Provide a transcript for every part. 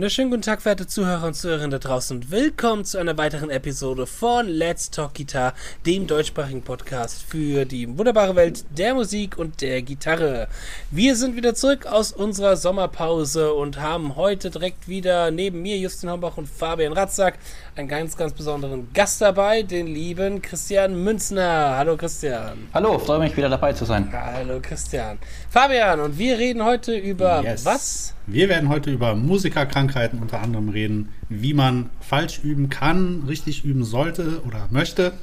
Wunderschönen guten Tag, verehrte Zuhörer und Zuhörerinnen da draußen und willkommen zu einer weiteren Episode von Let's Talk Guitar, dem deutschsprachigen Podcast für die wunderbare Welt der Musik und der Gitarre. Wir sind wieder zurück aus unserer Sommerpause und haben heute direkt wieder neben mir, Justin Hombach und Fabian Ratzack, einen ganz, ganz besonderen Gast dabei, den lieben Christian Münzner. Hallo Christian. Hallo, freue mich wieder dabei zu sein. Hallo Christian. Fabian, und wir reden heute über was? Wir werden heute über Musikerkrankheiten unter anderem reden, wie man falsch üben kann, richtig üben sollte oder möchte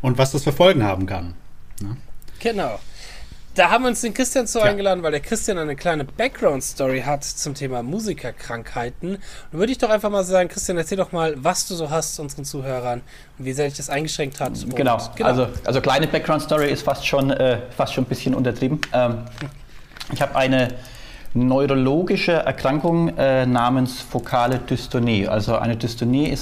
und was das für Folgen haben kann. Ja. Genau. Da haben wir uns den Christian eingeladen, weil der Christian eine kleine Background-Story hat zum Thema Musikerkrankheiten. Dann würde ich doch einfach mal sagen, Christian, erzähl doch mal, was du so hast unseren Zuhörern und wie sehr dich das eingeschränkt hat. Genau. Also kleine Background-Story ist fast schon ein bisschen untertrieben. Ich habe eine neurologische Erkrankung namens Fokale Dystonie. Also eine Dystonie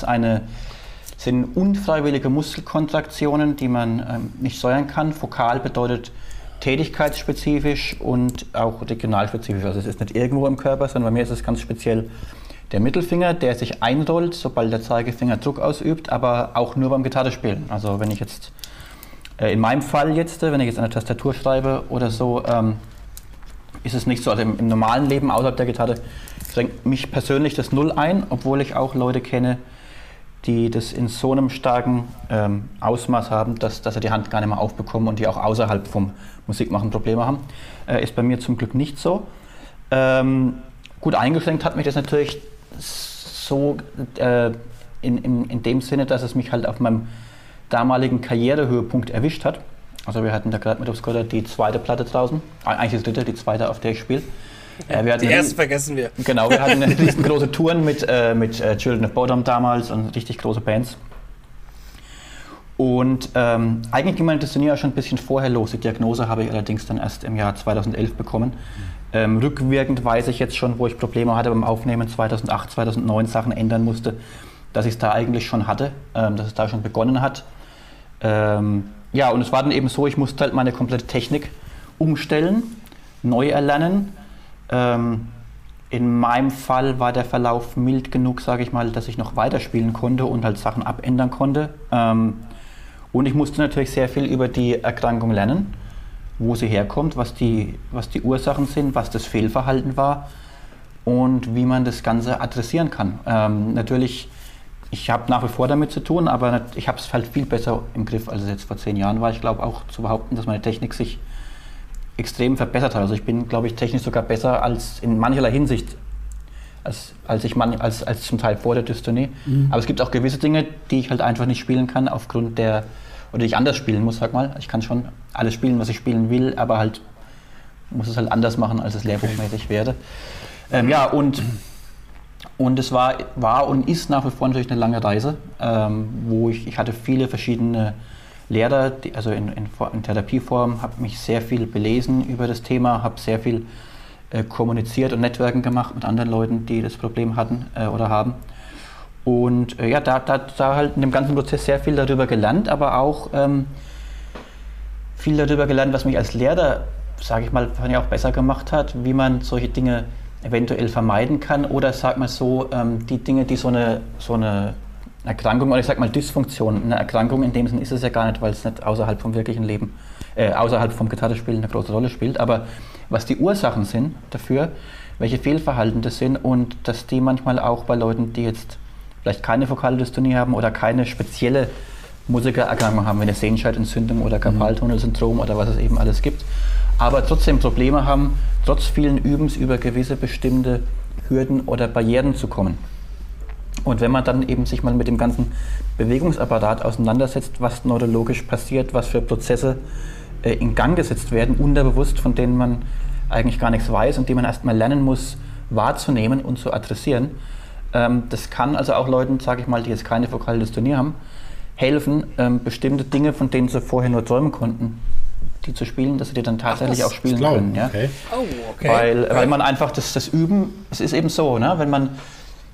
sind unfreiwillige Muskelkontraktionen, die man nicht steuern kann. Fokal bedeutet tätigkeitsspezifisch und auch regionalspezifisch. Also es ist nicht irgendwo im Körper, sondern bei mir ist es ganz speziell der Mittelfinger, der sich einrollt, sobald der Zeigefinger Druck ausübt, aber auch nur beim Gitarrespielen. Also wenn ich jetzt, in meinem Fall jetzt, wenn ich jetzt an der Tastatur schreibe oder so, ist es nicht so. Also im normalen Leben außerhalb der Gitarre schränkt mich persönlich das Null ein, obwohl ich auch Leute kenne, die das in so einem starken Ausmaß haben, dass sie die Hand gar nicht mehr aufbekommen und die auch außerhalb vom Musikmachen Probleme haben. Ist bei mir zum Glück nicht so. Gut eingeschränkt hat mich das natürlich so in dem Sinne, dass es mich halt auf meinem damaligen Karrierehöhepunkt erwischt hat. Also wir hatten da gerade mit Obscura die zweite Platte draußen, eigentlich das dritte, die zweite, auf der ich spiele. Die erste vergessen wir. Genau, wir hatten riesengroße Touren mit Children of Bodom damals und richtig große Bands. Und eigentlich ging meine Dystonie ja schon ein bisschen vorher los. Die Diagnose habe ich allerdings dann erst im Jahr 2011 bekommen. Rückwirkend weiß ich jetzt schon, wo ich Probleme hatte beim Aufnehmen 2008, 2009, Sachen ändern musste, dass ich es da eigentlich schon hatte, dass es da schon begonnen hat. Ja, und es war dann eben so, ich musste halt meine komplette Technik umstellen, neu erlernen. In meinem Fall war der Verlauf mild genug, sage ich mal, dass ich noch weiterspielen konnte und halt Sachen abändern konnte. Und ich musste natürlich sehr viel über die Erkrankung lernen, wo sie herkommt, was die Ursachen sind, was das Fehlverhalten war und wie man das Ganze adressieren kann. Natürlich, ich habe nach wie vor damit zu tun, aber ich habe es halt viel besser im Griff, als es jetzt vor 10 Jahren war. Ich glaube auch zu behaupten, dass meine Technik sich extrem verbessert hat. Also ich bin, glaube ich, technisch sogar besser als in mancherlei Hinsicht, als zum Teil vor der Dystonie. Mhm. Aber es gibt auch gewisse Dinge, die ich halt einfach nicht spielen kann aufgrund der, oder die ich anders spielen muss, sag mal. Ich kann schon alles spielen, was ich spielen will, aber halt muss es halt anders machen, als es lehrbuchmäßig wäre. Ja, und es war und ist nach wie vor natürlich eine lange Reise, wo ich hatte viele verschiedene Lehrer, also in Therapieform, habe mich sehr viel belesen über das Thema, habe sehr viel kommuniziert und Netzwerken gemacht mit anderen Leuten, die das Problem hatten oder haben. Und ja, da halt in dem ganzen Prozess sehr viel darüber gelernt, aber auch viel darüber gelernt, was mich als Lehrer, sage ich mal, auch besser gemacht hat, wie man solche Dinge eventuell vermeiden kann oder, sag mal so, die Dinge, die so eine Erkrankung, oder ich sag mal Dysfunktion. Eine Erkrankung in dem Sinn ist es ja gar nicht, weil es nicht außerhalb vom wirklichen Leben, außerhalb vom Gitarrespielen eine große Rolle spielt, aber was die Ursachen sind dafür, welche Fehlverhalten das sind und dass die manchmal auch bei Leuten, die jetzt vielleicht keine fokale Dystonie haben oder keine spezielle Musikererkrankung haben, wie eine Sehnenscheidenentzündung oder Karpaltunnelsyndrom oder was es eben alles gibt, aber trotzdem Probleme haben, trotz vielen Übens über gewisse bestimmte Hürden oder Barrieren zu kommen. Und wenn man dann eben sich mal mit dem ganzen Bewegungsapparat auseinandersetzt, was neurologisch passiert, was für Prozesse in Gang gesetzt werden, unterbewusst, von denen man eigentlich gar nichts weiß und die man erstmal lernen muss, wahrzunehmen und zu adressieren. Das kann also auch Leuten, sage ich mal, die jetzt keine fokale Dystonie haben, helfen, bestimmte Dinge, von denen sie vorher nur träumen konnten, die zu spielen, dass sie die dann tatsächlich auch spielen können. Ja? Okay. Weil man einfach das Üben, es ist eben so, ne? Wenn man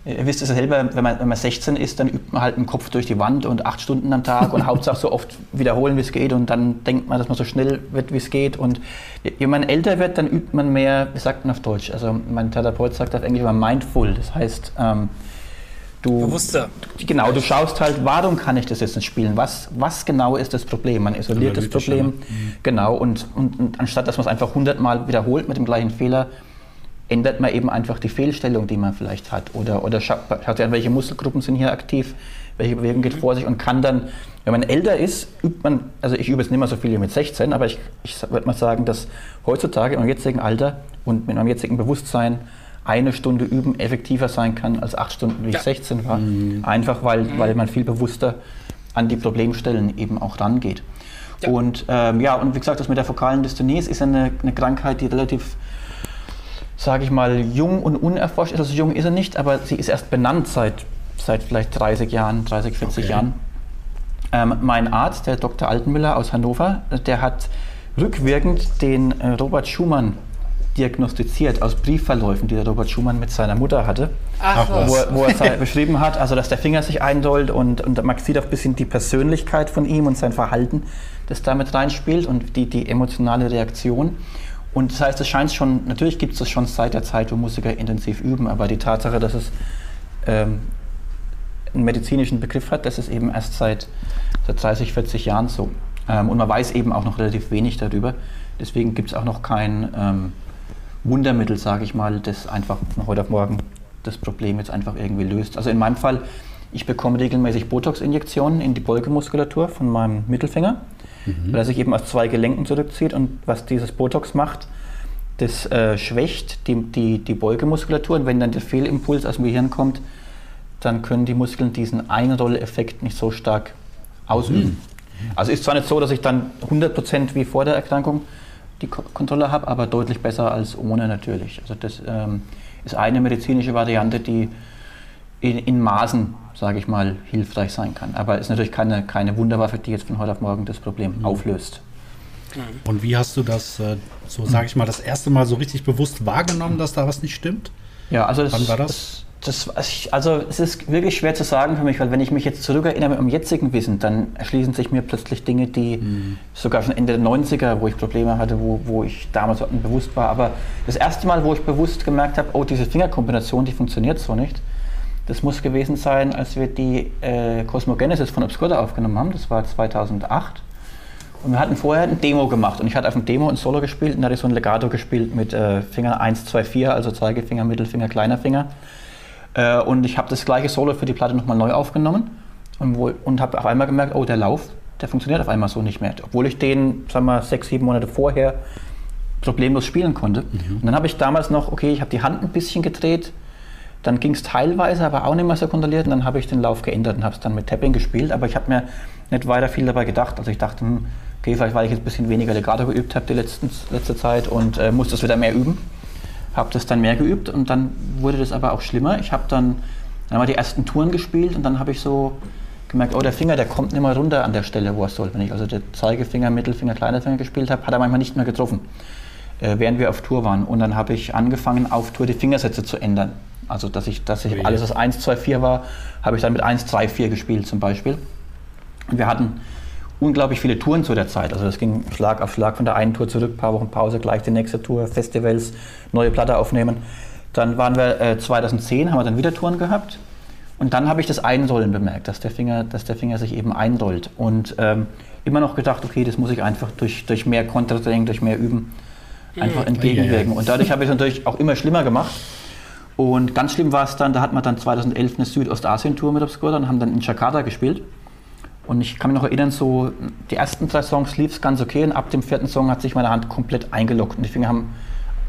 Ihr wisst es ja selber, wenn man 16 ist, dann übt man halt den Kopf durch die Wand und 8 Stunden am Tag und Hauptsache so oft wiederholen, wie es geht, und dann denkt man, dass man so schnell wird, wie es geht, und wenn man älter wird, dann übt man mehr, wie sagt man auf Deutsch, also mein Therapeut sagt auf Englisch immer mindful, das heißt, bewusster. Genau, du schaust halt, warum kann ich das jetzt nicht spielen, was genau ist das Problem, man isoliert das Problem, genau, und anstatt, dass man es einfach 100-mal wiederholt mit dem gleichen Fehler, ändert man eben einfach die Fehlstellung, die man vielleicht hat. Oder schaut sich an, welche Muskelgruppen sind hier aktiv, welche Bewegung geht vor sich, und kann dann, wenn man älter ist, übt man, also ich übe jetzt nicht mehr so viel wie mit 16, aber ich würde mal sagen, dass heutzutage im jetzigen Alter und mit meinem jetzigen Bewusstsein 1 Stunde üben effektiver sein kann als 8 Stunden, wie ich 16 war. Einfach, weil man viel bewusster an die Problemstellen eben auch rangeht. Und wie gesagt, das mit der fokalen Dystonie ist eine Krankheit, die relativ, sage ich mal, jung und unerforscht ist. Also jung ist er nicht, aber sie ist erst benannt seit vielleicht 30, 40 Jahren. Mein Arzt, der Dr. Altenmüller aus Hannover, der hat rückwirkend den Robert Schumann diagnostiziert aus Briefverläufen, die der Robert Schumann mit seiner Mutter hatte. Wo er beschrieben hat, also dass der Finger sich eindollt, und man sieht auch ein bisschen die Persönlichkeit von ihm und sein Verhalten, das damit reinspielt, und die emotionale Reaktion. Und das heißt, es scheint schon, natürlich gibt es das schon seit der Zeit, wo Musiker intensiv üben, aber die Tatsache, dass es einen medizinischen Begriff hat, das ist eben erst seit 30, 40 Jahren so. Und man weiß eben auch noch relativ wenig darüber. Deswegen gibt es auch noch kein Wundermittel, sage ich mal, das einfach von heute auf morgen das Problem jetzt einfach irgendwie löst. Also in meinem Fall, ich bekomme regelmäßig Botox-Injektionen in die Beugemuskulatur von meinem Mittelfinger. Weil er sich eben aus 2 Gelenken zurückzieht, und was dieses Botox macht, das schwächt die Beugemuskulatur, und wenn dann der Fehlimpuls aus dem Gehirn kommt, dann können die Muskeln diesen Einrolleffekt nicht so stark ausüben. Also ist zwar nicht so, dass ich dann 100% wie vor der Erkrankung die Kontrolle habe, aber deutlich besser als ohne natürlich. Also das ist eine medizinische Variante, die in Maßen, sage ich mal, hilfreich sein kann. Aber es ist natürlich keine Wunderwaffe, die jetzt von heute auf morgen das Problem auflöst. Und wie hast du das, so sage ich mal, das erste Mal so richtig bewusst wahrgenommen, dass da was nicht stimmt? Ja, also wann war das? Also es ist wirklich schwer zu sagen für mich, weil wenn ich mich jetzt zurückerinnere mit meinem jetzigen Wissen, dann erschließen sich mir plötzlich Dinge, die sogar schon Ende der 90er, wo ich Probleme hatte, wo ich damals bewusst war. Aber das erste Mal, wo ich bewusst gemerkt habe, oh, diese Fingerkombination, die funktioniert so nicht, das muss gewesen sein, als wir die Cosmogenesis von Obscura aufgenommen haben. Das war 2008. Und wir hatten vorher ein Demo gemacht. Und ich hatte auf dem Demo ein Solo gespielt, und da hatte ich so ein Legato gespielt mit Fingern 1, 2, 4, also Zeigefinger, Mittelfinger, kleiner Finger. Und ich habe das gleiche Solo für die Platte nochmal neu aufgenommen und habe auf einmal gemerkt, oh, der Lauf, der funktioniert auf einmal so nicht mehr. Obwohl ich den, sagen wir, 6, 7 Monate vorher problemlos spielen konnte. Und dann habe ich damals noch, ich habe die Hand ein bisschen gedreht, dann ging es teilweise, aber auch nicht mehr so kontrolliert, und dann habe ich den Lauf geändert und habe es dann mit Tapping gespielt, aber ich habe mir nicht weiter viel dabei gedacht. Also ich dachte, vielleicht weil ich jetzt ein bisschen weniger Legato geübt habe die letzte Zeit und muss das wieder mehr üben. Habe das dann mehr geübt, und dann wurde das aber auch schlimmer. Ich habe dann mal die ersten Touren gespielt, und dann habe ich so gemerkt, oh, der Finger, der kommt nicht mehr runter an der Stelle, wo er soll. Wenn ich also den Zeigefinger, Mittelfinger, kleiner Finger gespielt habe, hat er manchmal nicht mehr getroffen, während wir auf Tour waren. Und dann habe ich angefangen, auf Tour die Fingersätze zu ändern. Also, dass ich alles, was 1, 2, 4 war, habe ich dann mit 1, 3, 4 gespielt zum Beispiel. Und wir hatten unglaublich viele Touren zu der Zeit. Also das ging Schlag auf Schlag, von der einen Tour zurück, ein paar Wochen Pause, gleich die nächste Tour, Festivals, neue Platte aufnehmen. Dann waren wir 2010, haben wir dann wieder Touren gehabt. Und dann habe ich das Einrollen bemerkt, dass der Finger sich eben einrollt. Und immer noch gedacht, das muss ich einfach durch mehr Kontratraining, durch mehr Üben einfach entgegenwirken. Und dadurch habe ich es natürlich auch immer schlimmer gemacht. Und ganz schlimm war es dann, da hat man dann 2011 eine Südostasien-Tour mit Obscura und haben dann in Jakarta gespielt. Und ich kann mich noch erinnern, so die ersten 3 Songs lief es ganz okay, und ab dem 4. Song hat sich meine Hand komplett eingeloggt. Und die Finger haben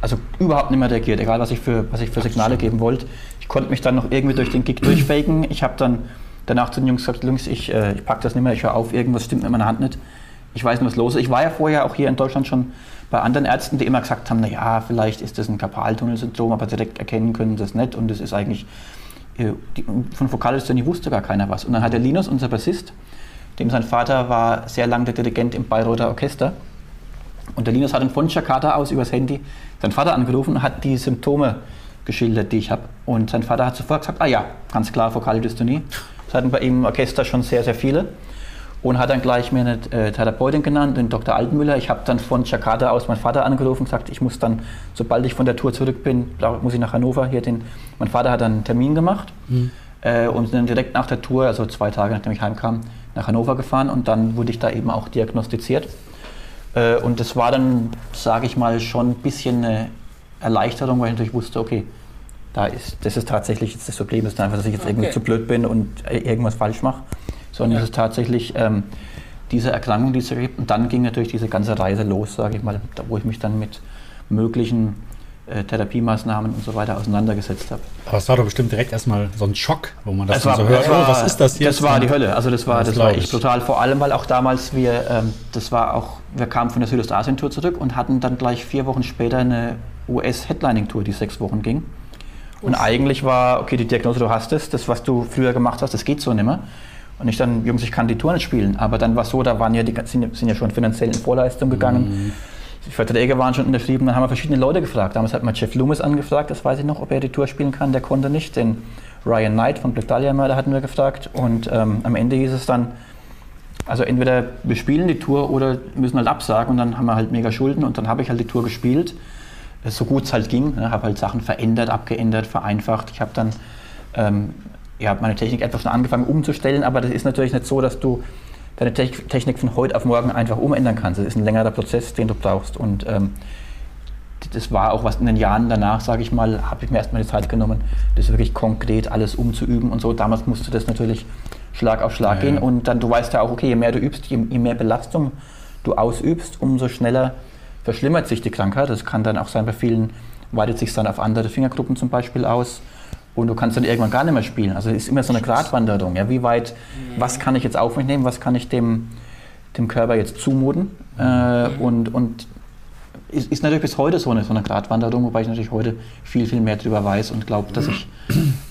also überhaupt nicht mehr reagiert, egal was ich für Signale geben wollte. Ich konnte mich dann noch irgendwie durch den Gig durchfaken. Ich habe dann danach zu den Jungs gesagt, Jungs, ich packe das nicht mehr, ich höre auf, irgendwas stimmt mit meiner Hand nicht. Ich weiß nicht, was los ist. Ich war ja vorher auch hier in Deutschland schon bei anderen Ärzten, die immer gesagt haben, vielleicht ist das ein Karpaltunnelsyndrom, aber direkt erkennen können das nicht, und das ist eigentlich, von Fokale Dystonie wusste gar keiner was. Und dann hat der Linus, unser Bassist, dem sein Vater war sehr lang der Dirigent im Bayreuther Orchester, und der Linus hat ihn von Jakarta aus übers Handy seinen Vater angerufen und hat die Symptome geschildert, die ich habe. Und sein Vater hat sofort gesagt, ah ja, ganz klar, Fokale Dystonie. Das hatten bei ihm im Orchester schon sehr, sehr viele. Und hat dann gleich mir eine Therapeutin genannt, den Dr. Altenmüller. Ich habe dann von Jakarta aus meinen Vater angerufen und gesagt, ich muss dann, sobald ich von der Tour zurück bin, muss ich nach Hannover. Mein Vater hat dann einen Termin gemacht und dann direkt nach der Tour, also 2 Tage nachdem ich heimkam, nach Hannover gefahren und dann wurde ich da eben auch diagnostiziert. Und das war dann, sage ich mal, schon ein bisschen eine Erleichterung, weil ich natürlich wusste, okay, das ist tatsächlich jetzt das Problem, ist einfach, dass ich jetzt irgendwie zu blöd bin und irgendwas falsch mache. Sondern es ist tatsächlich diese Erkrankung, die es gibt. Und dann ging natürlich diese ganze Reise los, sage ich mal, wo ich mich dann mit möglichen Therapiemaßnahmen und so weiter auseinandergesetzt habe. Aber es war doch bestimmt direkt erstmal so ein Schock, wo man das so hört, oh, was ist das jetzt? Das war die Hölle, also das war echt total, vor allem, weil auch damals wir kamen von der Südostasien-Tour zurück und hatten dann gleich 4 Wochen später eine US-Headlining-Tour, die 6 Wochen ging. Und eigentlich war, okay, die Diagnose, du hast es, das, was du früher gemacht hast, das geht so nicht mehr. Und ich dann, Jungs, ich kann die Tour nicht spielen. Aber dann war es so, da waren ja sind ja schon finanziell in Vorleistung gegangen. Die Verträge waren schon unterschrieben. Dann haben wir verschiedene Leute gefragt. Damals hat man Jeff Loomis angefragt, das weiß ich noch, ob er die Tour spielen kann. Der konnte nicht. Den Ryan Knight von Black Dahlia Murder hatten wir gefragt. Und am Ende hieß es dann, also entweder wir spielen die Tour oder müssen halt absagen. Und dann haben wir halt mega Schulden. Und dann habe ich halt die Tour gespielt, so gut es halt ging. Ne? Habe halt Sachen verändert, abgeändert, vereinfacht. Ich habe dann... meine Technik etwas schon angefangen umzustellen, aber das ist natürlich nicht so, dass du deine Technik von heute auf morgen einfach umändern kannst. Das ist ein längerer Prozess, den du brauchst. Und das war auch was in den Jahren danach, sage ich mal, habe ich mir erstmal die Zeit genommen, das wirklich konkret alles umzuüben und so. Damals musste das natürlich Schlag auf Schlag gehen und dann, du weißt ja auch, okay, je mehr du übst, je mehr Belastung du ausübst, umso schneller verschlimmert sich die Krankheit. Das kann dann auch sein, bei vielen weitet sich dann auf andere Fingergruppen zum Beispiel aus. Und du kannst dann irgendwann gar nicht mehr spielen. Also es ist immer so eine Gratwanderung. Ja? Wie weit, was kann ich jetzt auf mich nehmen, was kann ich dem Körper jetzt zumuten? Und es ist natürlich bis heute so eine Gratwanderung, wobei ich natürlich heute viel, viel mehr darüber weiß und glaube, dass ich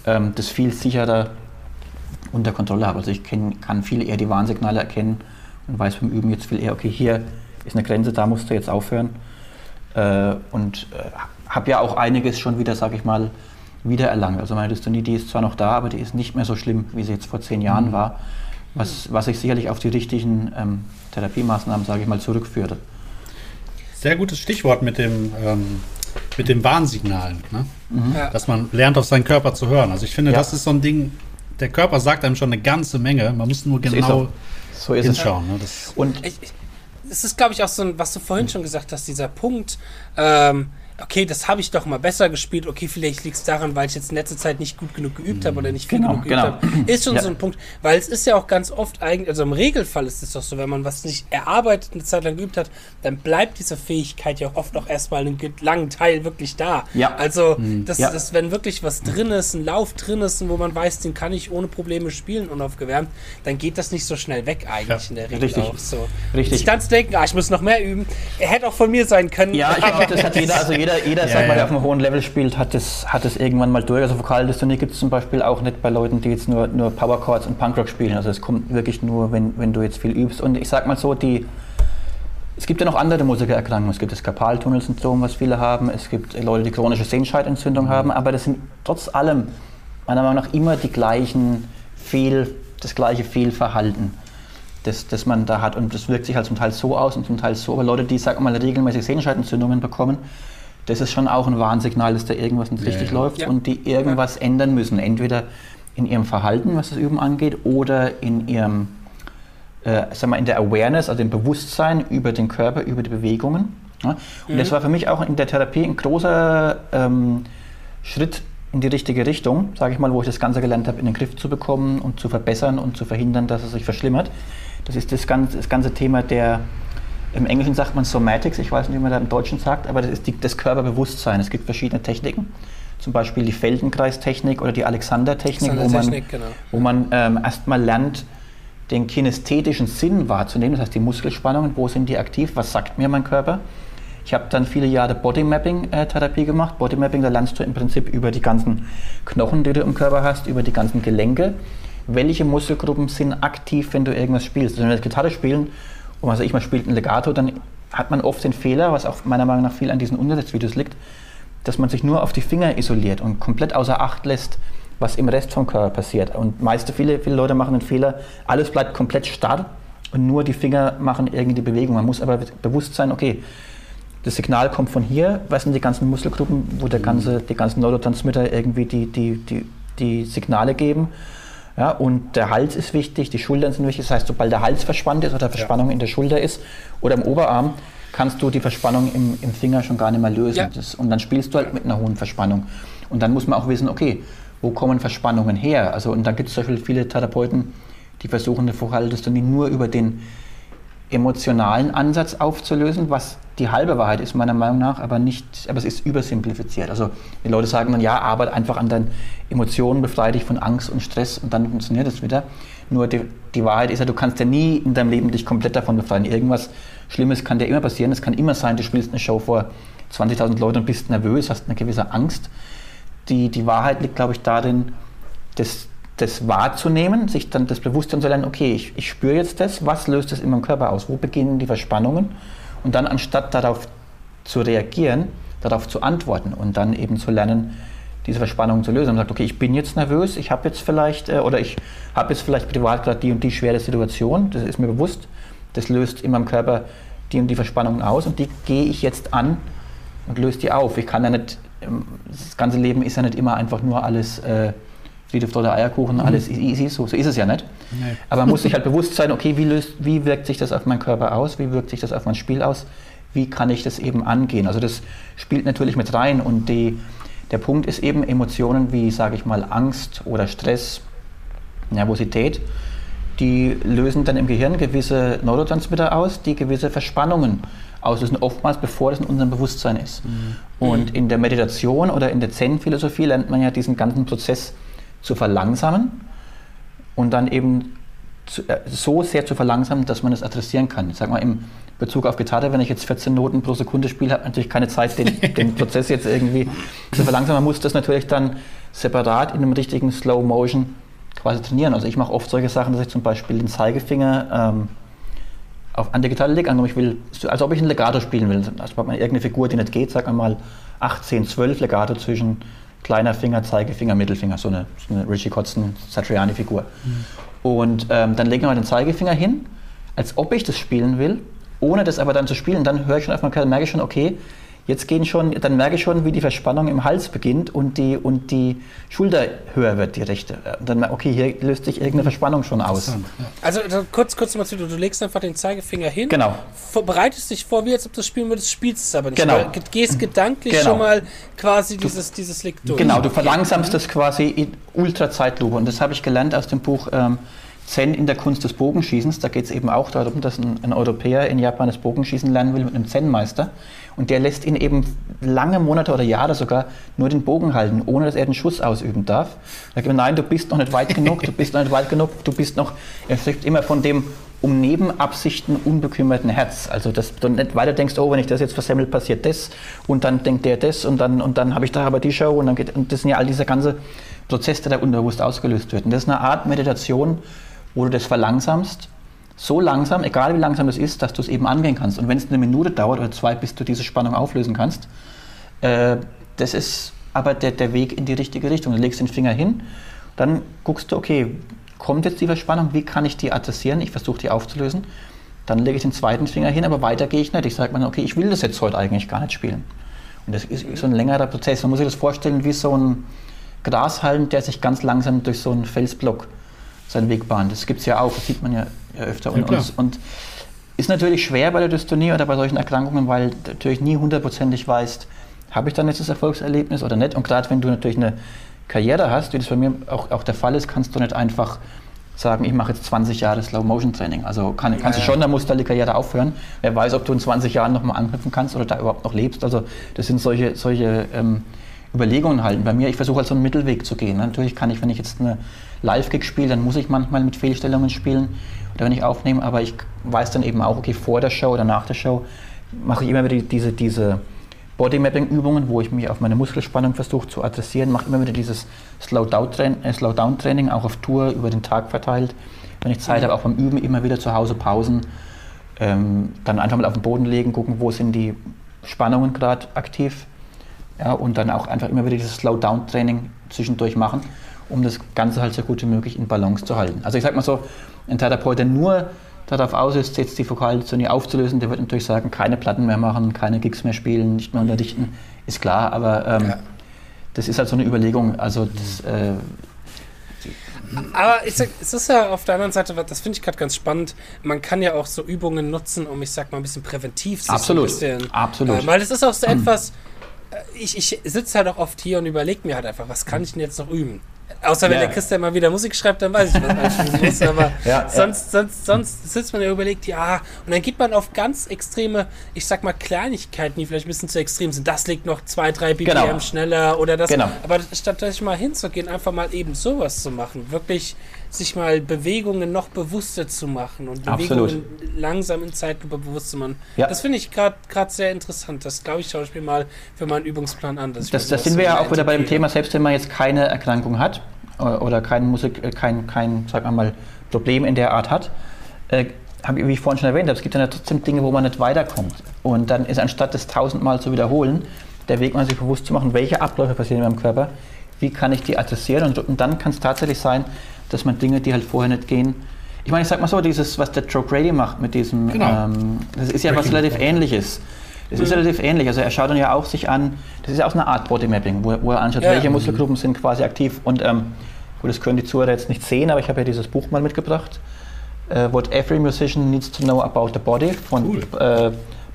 das viel sicherer unter Kontrolle habe. Also ich kann viel eher die Warnsignale erkennen und weiß vom Üben jetzt viel eher, okay, hier ist eine Grenze, da musst du jetzt aufhören. Und habe ja auch einiges schon wieder, sage ich mal, wiedererlangt. Also meine Dystonie, die ist zwar noch da, aber die ist nicht mehr so schlimm, wie sie jetzt vor 10 Jahren war, was ich sicherlich auf die richtigen Therapiemaßnahmen, sage ich mal, zurückführte. Sehr gutes Stichwort mit dem Warnsignal, ne? Dass man lernt, auf seinen Körper zu hören. Also ich finde, das ist so ein Ding, der Körper sagt einem schon eine ganze Menge, man muss nur genau hinschauen. Ne? Und es ist, glaube ich, auch so ein, was du vorhin schon gesagt hast, dieser Punkt, okay, das habe ich doch mal besser gespielt, okay, vielleicht liegt es daran, weil ich jetzt in letzter Zeit nicht gut genug geübt habe oder nicht viel genug geübt habe, ist schon so ein Punkt, weil es ist ja auch ganz oft eigentlich, also im Regelfall ist es doch so, wenn man was nicht erarbeitet, eine Zeit lang geübt hat, dann bleibt diese Fähigkeit ja auch oft noch erstmal einen langen Teil wirklich da. Ja. Also, dass, wenn wirklich was drin ist, ein Lauf drin ist, wo man weiß, den kann ich ohne Probleme spielen, unaufgewärmt, dann geht das nicht so schnell weg eigentlich in der Regel. Richtig. Auch so. Richtig. Ich kann es denken, ich muss noch mehr üben, er hätte auch von mir sein können. Ja, ich glaube, das hat jeder, also jeder sagt mal, der auf einem hohen Level spielt, hat das irgendwann mal durch. Also Fokale Dystonie gibt es zum Beispiel auch nicht bei Leuten, die jetzt nur Power Chords und Punkrock spielen. Also es kommt wirklich nur, wenn du jetzt viel übst. Und ich sag mal so, es gibt ja noch andere Musikererkrankungen. Es gibt das Karpaltunnelsyndrom, was viele haben. Es gibt Leute, die chronische Sehnenscheidenentzündung haben. Aber das sind trotz allem meiner Meinung nach immer das gleiche Fehlverhalten, das man da hat. Und das wirkt sich halt zum Teil so aus und zum Teil so. Aber Leute, die, sag mal, regelmäßig Sehnenscheidenentzündungen bekommen, das ist schon auch ein Warnsignal, dass da irgendwas nicht richtig läuft und die irgendwas ändern müssen. Entweder in ihrem Verhalten, was das Üben angeht, oder in ihrem, in der Awareness, also dem Bewusstsein über den Körper, über die Bewegungen. Ja? Und das war für mich auch in der Therapie ein großer Schritt in die richtige Richtung, sage ich mal, wo ich das Ganze gelernt habe, in den Griff zu bekommen und zu verbessern und zu verhindern, dass es sich verschlimmert. Das ist das ganze Thema der... Im Englischen sagt man Somatics, ich weiß nicht, wie man da im Deutschen sagt, aber das ist das Körperbewusstsein. Es gibt verschiedene Techniken, zum Beispiel die Feldenkrais-Technik oder die Alexander-Technik, wo man erstmal lernt, den kinästhetischen Sinn wahrzunehmen, das heißt die Muskelspannungen, wo sind die aktiv, was sagt mir mein Körper. Ich habe dann viele Jahre Body-Mapping-Therapie gemacht. Body-Mapping, da lernst du im Prinzip über die ganzen Knochen, die du im Körper hast, über die ganzen Gelenke, welche Muskelgruppen sind aktiv, wenn du irgendwas spielst. Also wenn wir Gitarre spielen, also man spielt ein Legato, dann hat man oft den Fehler, was auch meiner Meinung nach viel an diesen Untersetzvideos liegt, dass man sich nur auf die Finger isoliert und komplett außer Acht lässt, was im Rest vom Körper passiert. Und viele Leute machen den Fehler, alles bleibt komplett starr und nur die Finger machen irgendwie Bewegung. Man muss aber bewusst sein, okay, das Signal kommt von hier, was sind die ganzen Muskelgruppen, wo die ganzen Neurotransmitter irgendwie die Signale geben. Ja, und der Hals ist wichtig, die Schultern sind wichtig. Das heißt, sobald der Hals verspannt ist oder Verspannung in der Schulter ist oder im Oberarm, kannst du die Verspannung im Finger schon gar nicht mehr lösen. Ja. Und dann spielst du halt mit einer hohen Verspannung. Und dann muss man auch wissen, okay, wo kommen Verspannungen her? Also, und da gibt es zum Beispiel viele Therapeuten, die versuchen, eine Fokale Dystonie nur über den emotionalen Ansatz aufzulösen, was die halbe Wahrheit ist, meiner Meinung nach, aber es ist übersimplifiziert. Also die Leute sagen dann, ja, arbeite einfach an deinen Emotionen, befreie dich von Angst und Stress und dann funktioniert es wieder. Nur die Wahrheit ist ja, du kannst ja nie in deinem Leben dich komplett davon befreien. Irgendwas Schlimmes kann dir immer passieren. Es kann immer sein, du spielst eine Show vor 20.000 Leuten und bist nervös, hast eine gewisse Angst. Die Wahrheit liegt, glaube ich, darin, das wahrzunehmen, sich dann das Bewusstsein zu lernen, okay, ich spüre jetzt das, was löst das in meinem Körper aus, wo beginnen die Verspannungen und dann anstatt darauf zu reagieren, darauf zu antworten und dann eben zu lernen, diese Verspannungen zu lösen. Man sagt, okay, ich bin jetzt nervös, ich habe jetzt vielleicht privat gerade die und die schwere Situation, das ist mir bewusst, das löst in meinem Körper die und die Verspannungen aus und die gehe ich jetzt an und löse die auf. Ich kann ja nicht, das ganze Leben ist ja nicht immer einfach nur alles oder Eierkuchen, alles easy, so ist es ja nicht. Nee. Aber man muss sich halt bewusst sein, okay, wie wirkt sich das auf meinen Körper aus, wie wirkt sich das auf mein Spiel aus, wie kann ich das eben angehen. Also das spielt natürlich mit rein und der Punkt ist eben, Emotionen wie, sage ich mal, Angst oder Stress, Nervosität, die lösen dann im Gehirn gewisse Neurotransmitter aus, die gewisse Verspannungen auslösen, oftmals bevor das in unserem Bewusstsein ist. Mhm. Und in der Meditation oder in der Zen-Philosophie lernt man ja diesen ganzen Prozess zu verlangsamen und dann eben so sehr zu verlangsamen, dass man es adressieren kann. Ich sag mal, im Bezug auf Gitarre, wenn ich jetzt 14 Noten pro Sekunde spiele, habe ich natürlich keine Zeit, den Prozess jetzt irgendwie zu verlangsamen. Man muss das natürlich dann separat in einem richtigen Slow Motion quasi trainieren. Also ich mache oft solche Sachen, dass ich zum Beispiel den Zeigefinger an der Gitarre lege, als ob ich ein Legato spielen will. Also wenn man irgendeine Figur, die nicht geht, sag einmal 18, 12 Legato zwischen kleiner Finger, Zeigefinger, Mittelfinger, so eine Richie Kotzen, Satriani-Figur. Mhm. Und dann lege ich mal den Zeigefinger hin, als ob ich das spielen will, ohne das aber dann zu spielen. Dann höre ich schon auf meinen Körper, merke ich schon, okay, dann merke ich schon, wie die Verspannung im Hals beginnt und die Schulter höher wird, die rechte. Und dann, okay, hier löst sich irgendeine Verspannung schon aus. Also kurz mal zu, du legst einfach den Zeigefinger hin, genau, bereitest dich vor, wie als ob du das spielen würdest, spielst es aber nicht. Genau. Du gehst gedanklich schon mal quasi dieses Lick durch. Genau, du verlangsamst das quasi in Ultra-Zeitlupe. Und das habe ich gelernt aus dem Buch Zen in der Kunst des Bogenschießens, da geht es eben auch darum, dass ein Europäer in Japan das Bogenschießen lernen will mit einem Zen-Meister und der lässt ihn eben lange Monate oder Jahre sogar nur den Bogen halten, ohne dass er den Schuss ausüben darf. Da sagt er, nein, du bist noch nicht weit genug, er spricht immer von dem um Nebenabsichten unbekümmerten Herz, also dass du nicht weiter denkst, oh, wenn ich das jetzt versemmel, passiert das und dann denkt der das und dann habe ich da aber die Show und das sind ja all dieser ganze Prozess, der da unterbewusst ausgelöst wird. Und das ist eine Art Meditation, wo du das verlangsamst, so langsam, egal wie langsam das ist, dass du es eben angehen kannst. Und wenn es eine Minute dauert oder zwei, bis du diese Spannung auflösen kannst, das ist aber der Weg in die richtige Richtung. Du legst den Finger hin, dann guckst du, okay, kommt jetzt die Verspannung, wie kann ich die adressieren? Ich versuche die aufzulösen. Dann lege ich den zweiten Finger hin, aber weiter gehe ich nicht. Ich sage mir, okay, ich will das jetzt heute eigentlich gar nicht spielen. Und das ist so ein längerer Prozess. Man muss sich das vorstellen wie so ein Grashalm, der sich ganz langsam durch so einen Felsblock seinen Weg bahnen. Das gibt es ja auch, das sieht man ja öfter. Und ist natürlich schwer bei der Dystonie oder bei solchen Erkrankungen, weil du natürlich nie hundertprozentig weißt, habe ich dann jetzt das Erfolgserlebnis oder nicht. Und gerade wenn du natürlich eine Karriere hast, wie das bei mir auch der Fall ist, kannst du nicht einfach sagen, ich mache jetzt 20 Jahre Slow-Motion-Training. Also kannst du schon, da muss dann die Karriere aufhören. Wer weiß, ob du in 20 Jahren nochmal anknüpfen kannst oder da überhaupt noch lebst. Also das sind solche Überlegungen halten. Bei mir, ich versuche halt so einen Mittelweg zu gehen. Natürlich kann ich, wenn ich jetzt eine Live-Gig spiele, dann muss ich manchmal mit Fehlstellungen spielen oder wenn ich aufnehme, aber ich weiß dann eben auch, okay, vor der Show oder nach der Show mache ich immer wieder diese Body-Mapping-Übungen, wo ich mich auf meine Muskelspannung versuche zu adressieren, mache immer wieder dieses Slow-Down-Training, auch auf Tour über den Tag verteilt. Wenn ich Zeit habe, auch beim Üben immer wieder zu Hause Pausen, dann einfach mal auf den Boden legen, gucken, wo sind die Spannungen gerade aktiv. ja, und dann auch einfach immer wieder dieses Slow-Down-Training zwischendurch machen, um das Ganze halt so gut wie möglich in Balance zu halten. Also ich sag mal so, ein Therapeut, der nur darauf aus ist, jetzt die Fokale Dystonie aufzulösen, der wird natürlich sagen, keine Platten mehr machen, keine Gigs mehr spielen, nicht mehr unterrichten, ist klar, aber ja, das ist halt so eine Überlegung, also das... Aber ich sag, es ist ja auf der anderen Seite, das finde ich gerade ganz spannend, man kann ja auch so Übungen nutzen, um, ich sag mal, ein bisschen präventiv zu sein. Absolut. Weil das ist auch so etwas, ich sitze halt auch oft hier und überlege mir halt einfach, was kann ich denn jetzt noch üben? Außer wenn der Christian mal wieder Musik schreibt, dann weiß ich, was man üben muss, aber sonst sitzt man ja und überlegt, ja, und dann geht man auf ganz extreme, ich sag mal, Kleinigkeiten, die vielleicht ein bisschen zu extrem sind. Das liegt noch 2-3 BPM schneller oder das. Genau. Aber statt dass ich mal hinzugehen, einfach mal eben sowas zu machen, wirklich sich mal Bewegungen noch bewusster zu machen und Bewegungen langsam in Zeitlupe bewusst zu machen. Ja. Das finde ich gerade sehr interessant. Das, glaube ich, schaue ich mir mal für meinen Übungsplan an. Das sind wir ja auch wieder bei dem Thema, selbst wenn man jetzt keine Erkrankung hat oder kein sag mal, Problem in der Art hat, wie ich vorhin schon erwähnt habe, es gibt dann ja trotzdem Dinge, wo man nicht weiterkommt. Und dann ist, anstatt das 1000-mal zu wiederholen, der Weg, man sich bewusst zu machen, welche Abläufe passieren in meinem Körper, wie kann ich die adressieren, und dann kann es tatsächlich sein, dass man Dinge, die halt vorher nicht gehen. Ich meine, ich sag mal so, dieses, was der Joe Grady macht mit diesem, das ist ja was relativ Ähnliches. Das ist relativ ähnlich, also er schaut dann ja auch sich an, das ist ja auch eine Art Body-Mapping, wo er anschaut, welche Muskelgruppen sind quasi aktiv, und gut, das können die Zuhörer jetzt nicht sehen, aber ich habe ja dieses Buch mal mitgebracht, What Every Musician Needs to Know About the Body von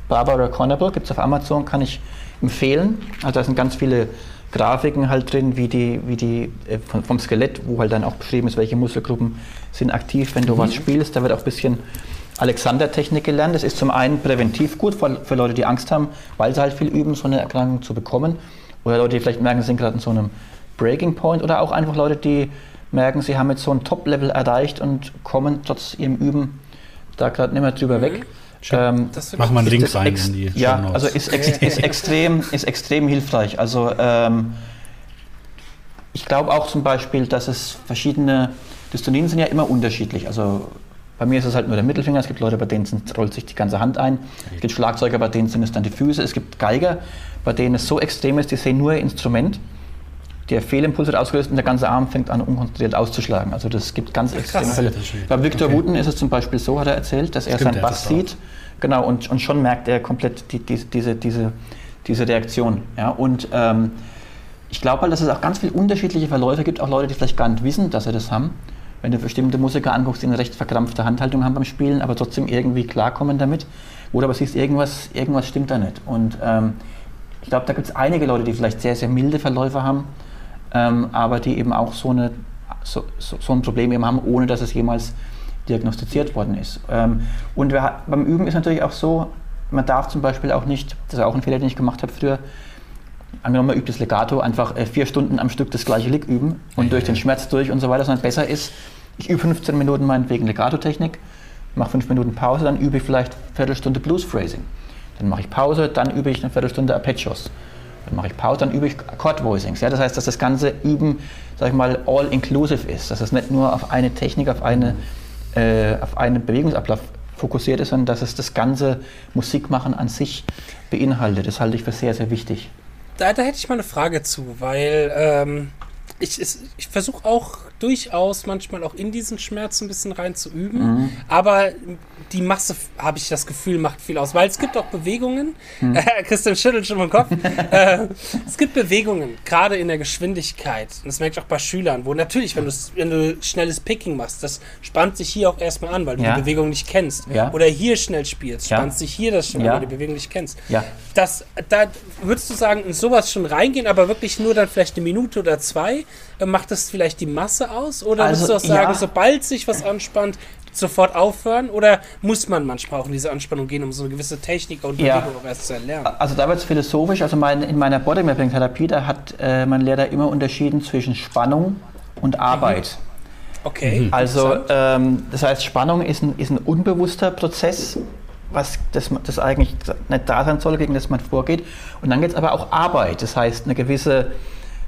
Barbara Conable, gibt es auf Amazon, kann ich empfehlen, also da sind ganz viele Grafiken halt drin, wie die vom Skelett, wo halt dann auch beschrieben ist, welche Muskelgruppen sind aktiv, wenn du was spielst. Da wird auch ein bisschen Alexander-Technik gelernt. Das ist zum einen präventiv gut für Leute, die Angst haben, weil sie halt viel üben, so eine Erkrankung zu bekommen. Oder Leute, die vielleicht merken, sie sind gerade in so einem Breaking Point. Oder auch einfach Leute, die merken, sie haben jetzt so ein Top-Level erreicht und kommen trotz ihrem Üben da gerade nicht mehr drüber weg. Mach mal einen Link rein in die Show Notes. Also ist extrem hilfreich. Also ich glaube auch zum Beispiel, dass es verschiedene Dystonien sind ja immer unterschiedlich. Also bei mir ist es halt nur der Mittelfinger, es gibt Leute, bei denen rollt sich die ganze Hand ein, es gibt Schlagzeuger, bei denen sind es dann die Füße, es gibt Geiger, bei denen es so extrem ist, die sehen nur ihr Instrument, der Fehlimpuls wird ausgelöst und der ganze Arm fängt an, unkonzentriert auszuschlagen. Also das gibt ganz extreme Fälle. Bei Victor Wooten ist es zum Beispiel so, hat er erzählt, dass er seinen Bass sieht, genau, und schon merkt er komplett diese Reaktion. Ja? Und ich glaube halt, dass es auch ganz viele unterschiedliche Verläufe gibt, auch Leute, die vielleicht gar nicht wissen, dass sie das haben. Wenn du bestimmte Musiker anguckst, die eine recht verkrampfte Handhaltung haben beim Spielen, aber trotzdem irgendwie klarkommen damit, wo du aber siehst, irgendwas stimmt da nicht. Und ich glaube, da gibt es einige Leute, die vielleicht sehr, sehr milde Verläufe haben, aber die eben auch so ein Problem eben haben, ohne dass es jemals diagnostiziert worden ist. Und beim Üben ist natürlich auch so, man darf zum Beispiel auch nicht, das ist auch ein Fehler, den ich gemacht habe früher, angenommen, man übt das Legato, einfach 4 Stunden am Stück das gleiche Lick üben und durch den Schmerz durch und so weiter, sondern besser ist, ich übe 15 Minuten meinetwegen Legato-Technik, mache 5 Minuten Pause, dann übe ich vielleicht eine Viertelstunde Blues-Phrasing. Dann mache ich Pause, dann übe ich eine Viertelstunde Arpeggios. Dann mache ich Pause, dann übe ich Chord-Voicings. Ja, das heißt, dass das ganze Üben, sag ich mal, all-inclusive ist, dass es nicht nur auf eine Technik, auf einen Bewegungsablauf fokussiert ist, sondern dass es das ganze Musikmachen an sich beinhaltet. Das halte ich für sehr, sehr wichtig. Da hätte ich mal eine Frage zu, weil ich versuche auch durchaus manchmal auch in diesen Schmerz ein bisschen rein zu üben, aber die Masse, habe ich das Gefühl, macht viel aus, weil es gibt auch Bewegungen, Christian schüttelt schon den Kopf, es gibt Bewegungen, gerade in der Geschwindigkeit, und das merke ich auch bei Schülern, wo natürlich, wenn du schnelles Picking machst, das spannt sich hier auch erstmal an, weil du die Bewegung nicht kennst, oder hier schnell spielst, spannt sich hier das schon an, weil du die Bewegung nicht kennst. Ja. Da würdest du sagen, in sowas schon reingehen, aber wirklich nur dann vielleicht eine Minute oder 2, macht das vielleicht die Masse aus? Oder also, musst du auch sagen, sobald sich was anspannt, sofort aufhören? Oder muss man manchmal auch in diese Anspannung gehen, um so eine gewisse Technik und Bewegung auch erst zu erlernen? Also da wird es philosophisch. Also in meiner Body-Mapping-Therapie, da hat mein Lehrer immer unterschieden zwischen Spannung und Arbeit. Okay. Also das heißt, Spannung ist ein unbewusster Prozess, was das eigentlich nicht da sein soll, gegen das man vorgeht. Und dann geht es aber auch Arbeit. Das heißt, eine gewisse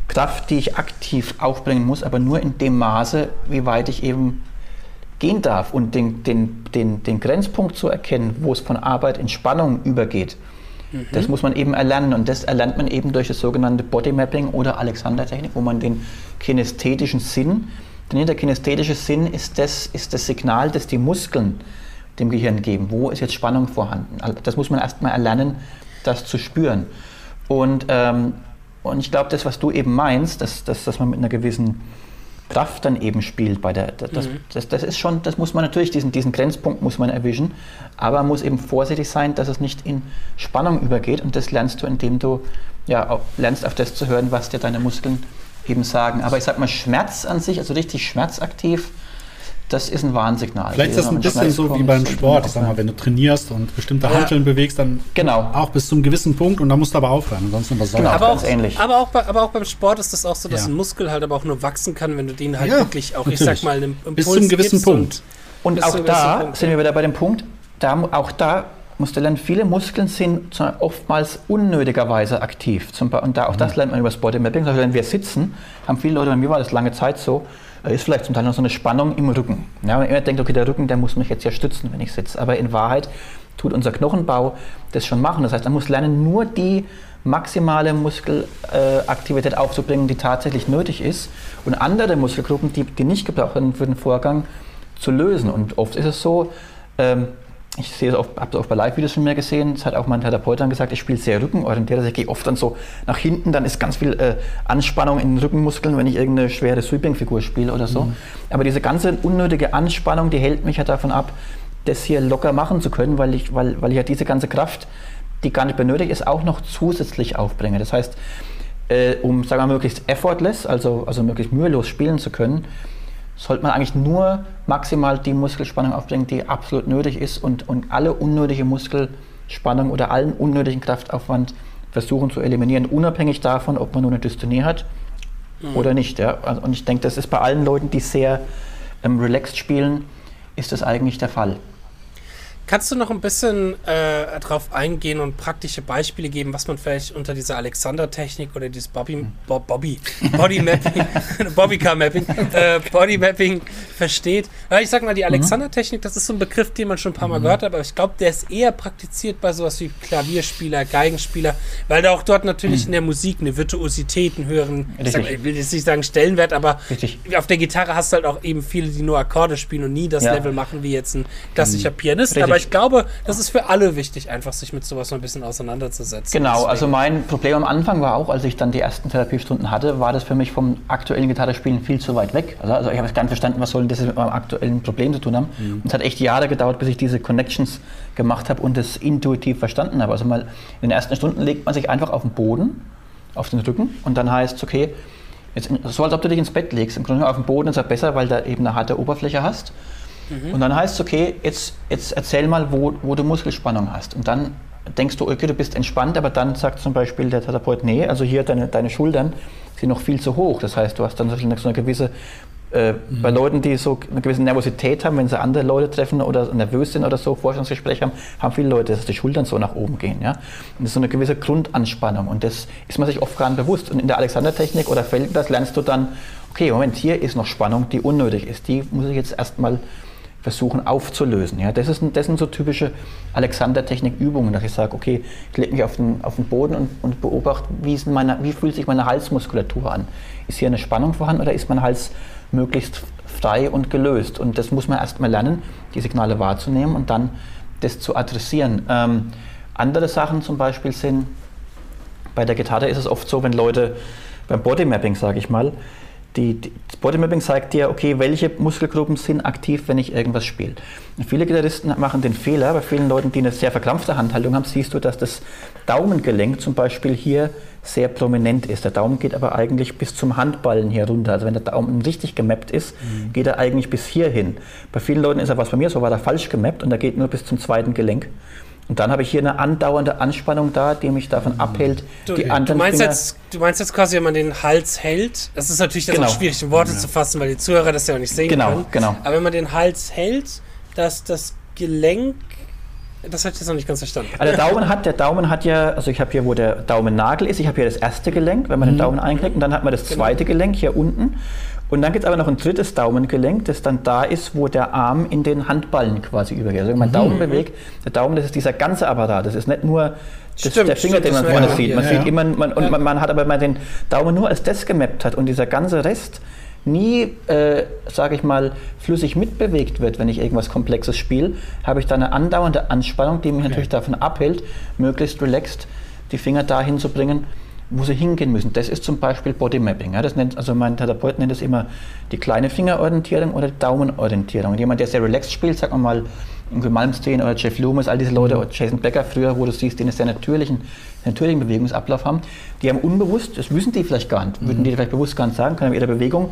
Kraft, die ich aktiv aufbringen muss, aber nur in dem Maße, wie weit ich eben gehen darf. Und den Grenzpunkt zu erkennen, wo es von Arbeit in Spannung übergeht, Das muss man eben erlernen und das erlernt man eben durch das sogenannte Body-Mapping oder Alexander-Technik, wo man den kinästhetischen Sinn, denn der kinästhetische Sinn ist das Signal, das die Muskeln dem Gehirn geben. Wo ist jetzt Spannung vorhanden? Das muss man erstmal erlernen, das zu spüren. Und ich glaube, das, was du eben meinst, dass man mit einer gewissen Kraft dann eben spielt, bei der, das ist schon, das muss man natürlich, diesen Grenzpunkt muss man erwischen, aber muss eben vorsichtig sein, dass es nicht in Spannung übergeht und das lernst du, indem du lernst, auf das zu hören, was dir deine Muskeln eben sagen. Aber ich sag mal, Schmerz an sich, also richtig schmerzaktiv, das ist ein Warnsignal. Vielleicht ist das ein bisschen so wie beim Sport. Ich sag mal, wenn du trainierst und bestimmte Hanteln bewegst, dann auch bis zu einem gewissen Punkt und dann musst du aber aufhören. Ansonsten übersäuert. Genau, aber auch ähnlich. Aber auch beim Sport ist das auch so, dass ein Muskel halt aber auch nur wachsen kann, wenn du den halt wirklich auch, natürlich, ich sag mal, einen Impuls bis zu einem gewissen Punkt. Und auch da sind wir wieder bei dem Punkt, auch da musst du lernen, viele Muskeln sind oftmals unnötigerweise aktiv. Und da auch das lernt man über das Body-Mapping. Also wenn wir sitzen, haben viele Leute, bei mir war das lange Zeit so, ist vielleicht zum Teil noch so eine Spannung im Rücken. Ja, man immer denkt, okay, der Rücken, der muss mich jetzt ja stützen, wenn ich sitze. Aber in Wahrheit tut unser Knochenbau das schon machen. Das heißt, man muss lernen, nur die maximale Muskelaktivität aufzubringen, die tatsächlich nötig ist. Und andere Muskelgruppen, die nicht gebraucht werden für den Vorgang, zu lösen. Und oft ist es so, ich sehe es oft, habe es auch bei Live-Videos von mir gesehen, das hat auch mein Therapeut dann gesagt, ich spiele sehr rückenorientiert, also ich gehe oft dann so nach hinten, dann ist ganz viel Anspannung in den Rückenmuskeln, wenn ich irgendeine schwere Sweeping-Figur spiele oder so. Aber diese ganze unnötige Anspannung, die hält mich ja davon ab, das hier locker machen zu können, weil ich ja diese ganze Kraft, die gar nicht benötigt ist, auch noch zusätzlich aufbringe. Das heißt, um, sagen wir mal, möglichst effortless, also möglichst mühelos spielen zu können, sollte man eigentlich nur maximal die Muskelspannung aufbringen, die absolut nötig ist und alle unnötige Muskelspannung oder allen unnötigen Kraftaufwand versuchen zu eliminieren, unabhängig davon, ob man nur eine Dystonie hat oder nicht. Ja? Und ich denke, das ist bei allen Leuten, die sehr relaxed spielen, ist das eigentlich der Fall. Kannst du noch ein bisschen drauf eingehen und praktische Beispiele geben, was man vielleicht unter dieser Alexander-Technik oder dieses Body-Mapping versteht? Ich sag mal, die Alexander-Technik, das ist so ein Begriff, den man schon ein paar Mal gehört hat, aber ich glaube, der ist eher praktiziert bei sowas wie Klavierspieler, Geigenspieler, weil da auch dort natürlich in der Musik eine Virtuosität, einen höheren, ich will jetzt nicht sagen Stellenwert, aber auf der Gitarre hast du halt auch eben viele, die nur Akkorde spielen und nie das Level machen, wie jetzt ein klassischer Pianist. Richtig. Aber ich glaube, das ist für alle wichtig, einfach sich mit sowas noch ein bisschen auseinanderzusetzen. Genau, deswegen. Also mein Problem am Anfang war auch, als ich dann die ersten Therapiestunden hatte, war das für mich vom aktuellen Gitarrespielen viel zu weit weg. Also ich habe es gar nicht verstanden, was soll das mit meinem aktuellen Problem zu tun haben. Und es hat echt Jahre gedauert, bis ich diese Connections gemacht habe und das intuitiv verstanden habe. Also mal in den ersten Stunden legt man sich einfach auf den Boden, auf den Rücken und dann heißt es, okay, jetzt, so als ob du dich ins Bett legst. Im Grunde auf dem Boden ist ja besser, weil du eben eine harte Oberfläche hast. Und dann heißt es, okay, jetzt erzähl mal, wo du Muskelspannung hast. Und dann denkst du, okay, du bist entspannt, aber dann sagt zum Beispiel der Therapeut, nee, also hier deine Schultern sind noch viel zu hoch. Das heißt, du hast dann so eine gewisse, bei Leuten, die so eine gewisse Nervosität haben, wenn sie andere Leute treffen oder nervös sind oder so, Vorstellungsgespräche haben viele Leute, dass die Schultern so nach oben gehen. Ja? Und das ist so eine gewisse Grundanspannung und das ist man sich oft gar nicht bewusst. Und in der Alexander-Technik oder Feldenkrais lernst du dann, okay, Moment, hier ist noch Spannung, die unnötig ist, die muss ich jetzt erstmal versuchen aufzulösen. Ja, das sind so typische Alexander-Technik-Übungen, dass ich sage, okay, ich lege mich auf den Boden und beobachte, wie fühlt sich meine Halsmuskulatur an. Ist hier eine Spannung vorhanden oder ist mein Hals möglichst frei und gelöst? Und das muss man erstmal lernen, die Signale wahrzunehmen und dann das zu adressieren. Andere Sachen zum Beispiel sind, bei der Gitarre ist es oft so, wenn Leute beim Bodymapping, sage ich mal, das Bodymapping zeigt dir, okay, welche Muskelgruppen sind aktiv, wenn ich irgendwas spiele. Und viele Gitarristen machen den Fehler, bei vielen Leuten, die eine sehr verkrampfte Handhaltung haben, siehst du, dass das Daumengelenk zum Beispiel hier sehr prominent ist. Der Daumen geht aber eigentlich bis zum Handballen hier runter. Also wenn der Daumen richtig gemappt ist, geht er eigentlich bis hier hin. Bei vielen Leuten ist er, was bei mir so war, da falsch gemappt und er geht nur bis zum zweiten Gelenk. Und dann habe ich hier eine andauernde Anspannung da, die mich davon abhält, die anderen Finger... Du meinst jetzt quasi, wenn man den Hals hält, das ist natürlich dann auch schwierig, in Worte zu fassen, weil die Zuhörer das ja auch nicht sehen können. Genau. Aber wenn man den Hals hält, dass das Gelenk... Das habe ich jetzt noch nicht ganz verstanden. Also der Daumen hat ja, also ich habe hier, wo der Daumennagel ist, ich habe hier das erste Gelenk, wenn man den Daumen einknickt, und dann hat man das zweite Gelenk hier unten. Und dann gibt es aber noch ein drittes Daumengelenk, das dann da ist, wo der Arm in den Handballen quasi übergeht. Also wenn man Daumen bewegt, der Daumen, das ist dieser ganze Apparat. Das ist nicht nur der Finger, den man vorne sieht. Man sieht immer, man hat aber mal den Daumen nur als das gemappt hat und dieser ganze Rest nie, sage ich mal, flüssig mitbewegt wird, wenn ich irgendwas Komplexes spiele, habe ich da eine andauernde Anspannung, die mich natürlich davon abhält, möglichst relaxed die Finger dahin zu bringen, wo sie hingehen müssen. Das ist zum Beispiel Body-Mapping. Ja. Das nennt, also mein Therapeut nennt das immer die kleine Fingerorientierung oder die Daumenorientierung. Jemand, der sehr relaxed spielt, sagen wir mal, Malmsteen oder Jeff Loomis, all diese Leute, oder Jason Becker früher, wo du siehst, die einen sehr natürlichen Bewegungsablauf haben, die haben unbewusst, das wissen die vielleicht gar nicht, würden die vielleicht bewusst gar nicht sagen, können mit ihrer Bewegung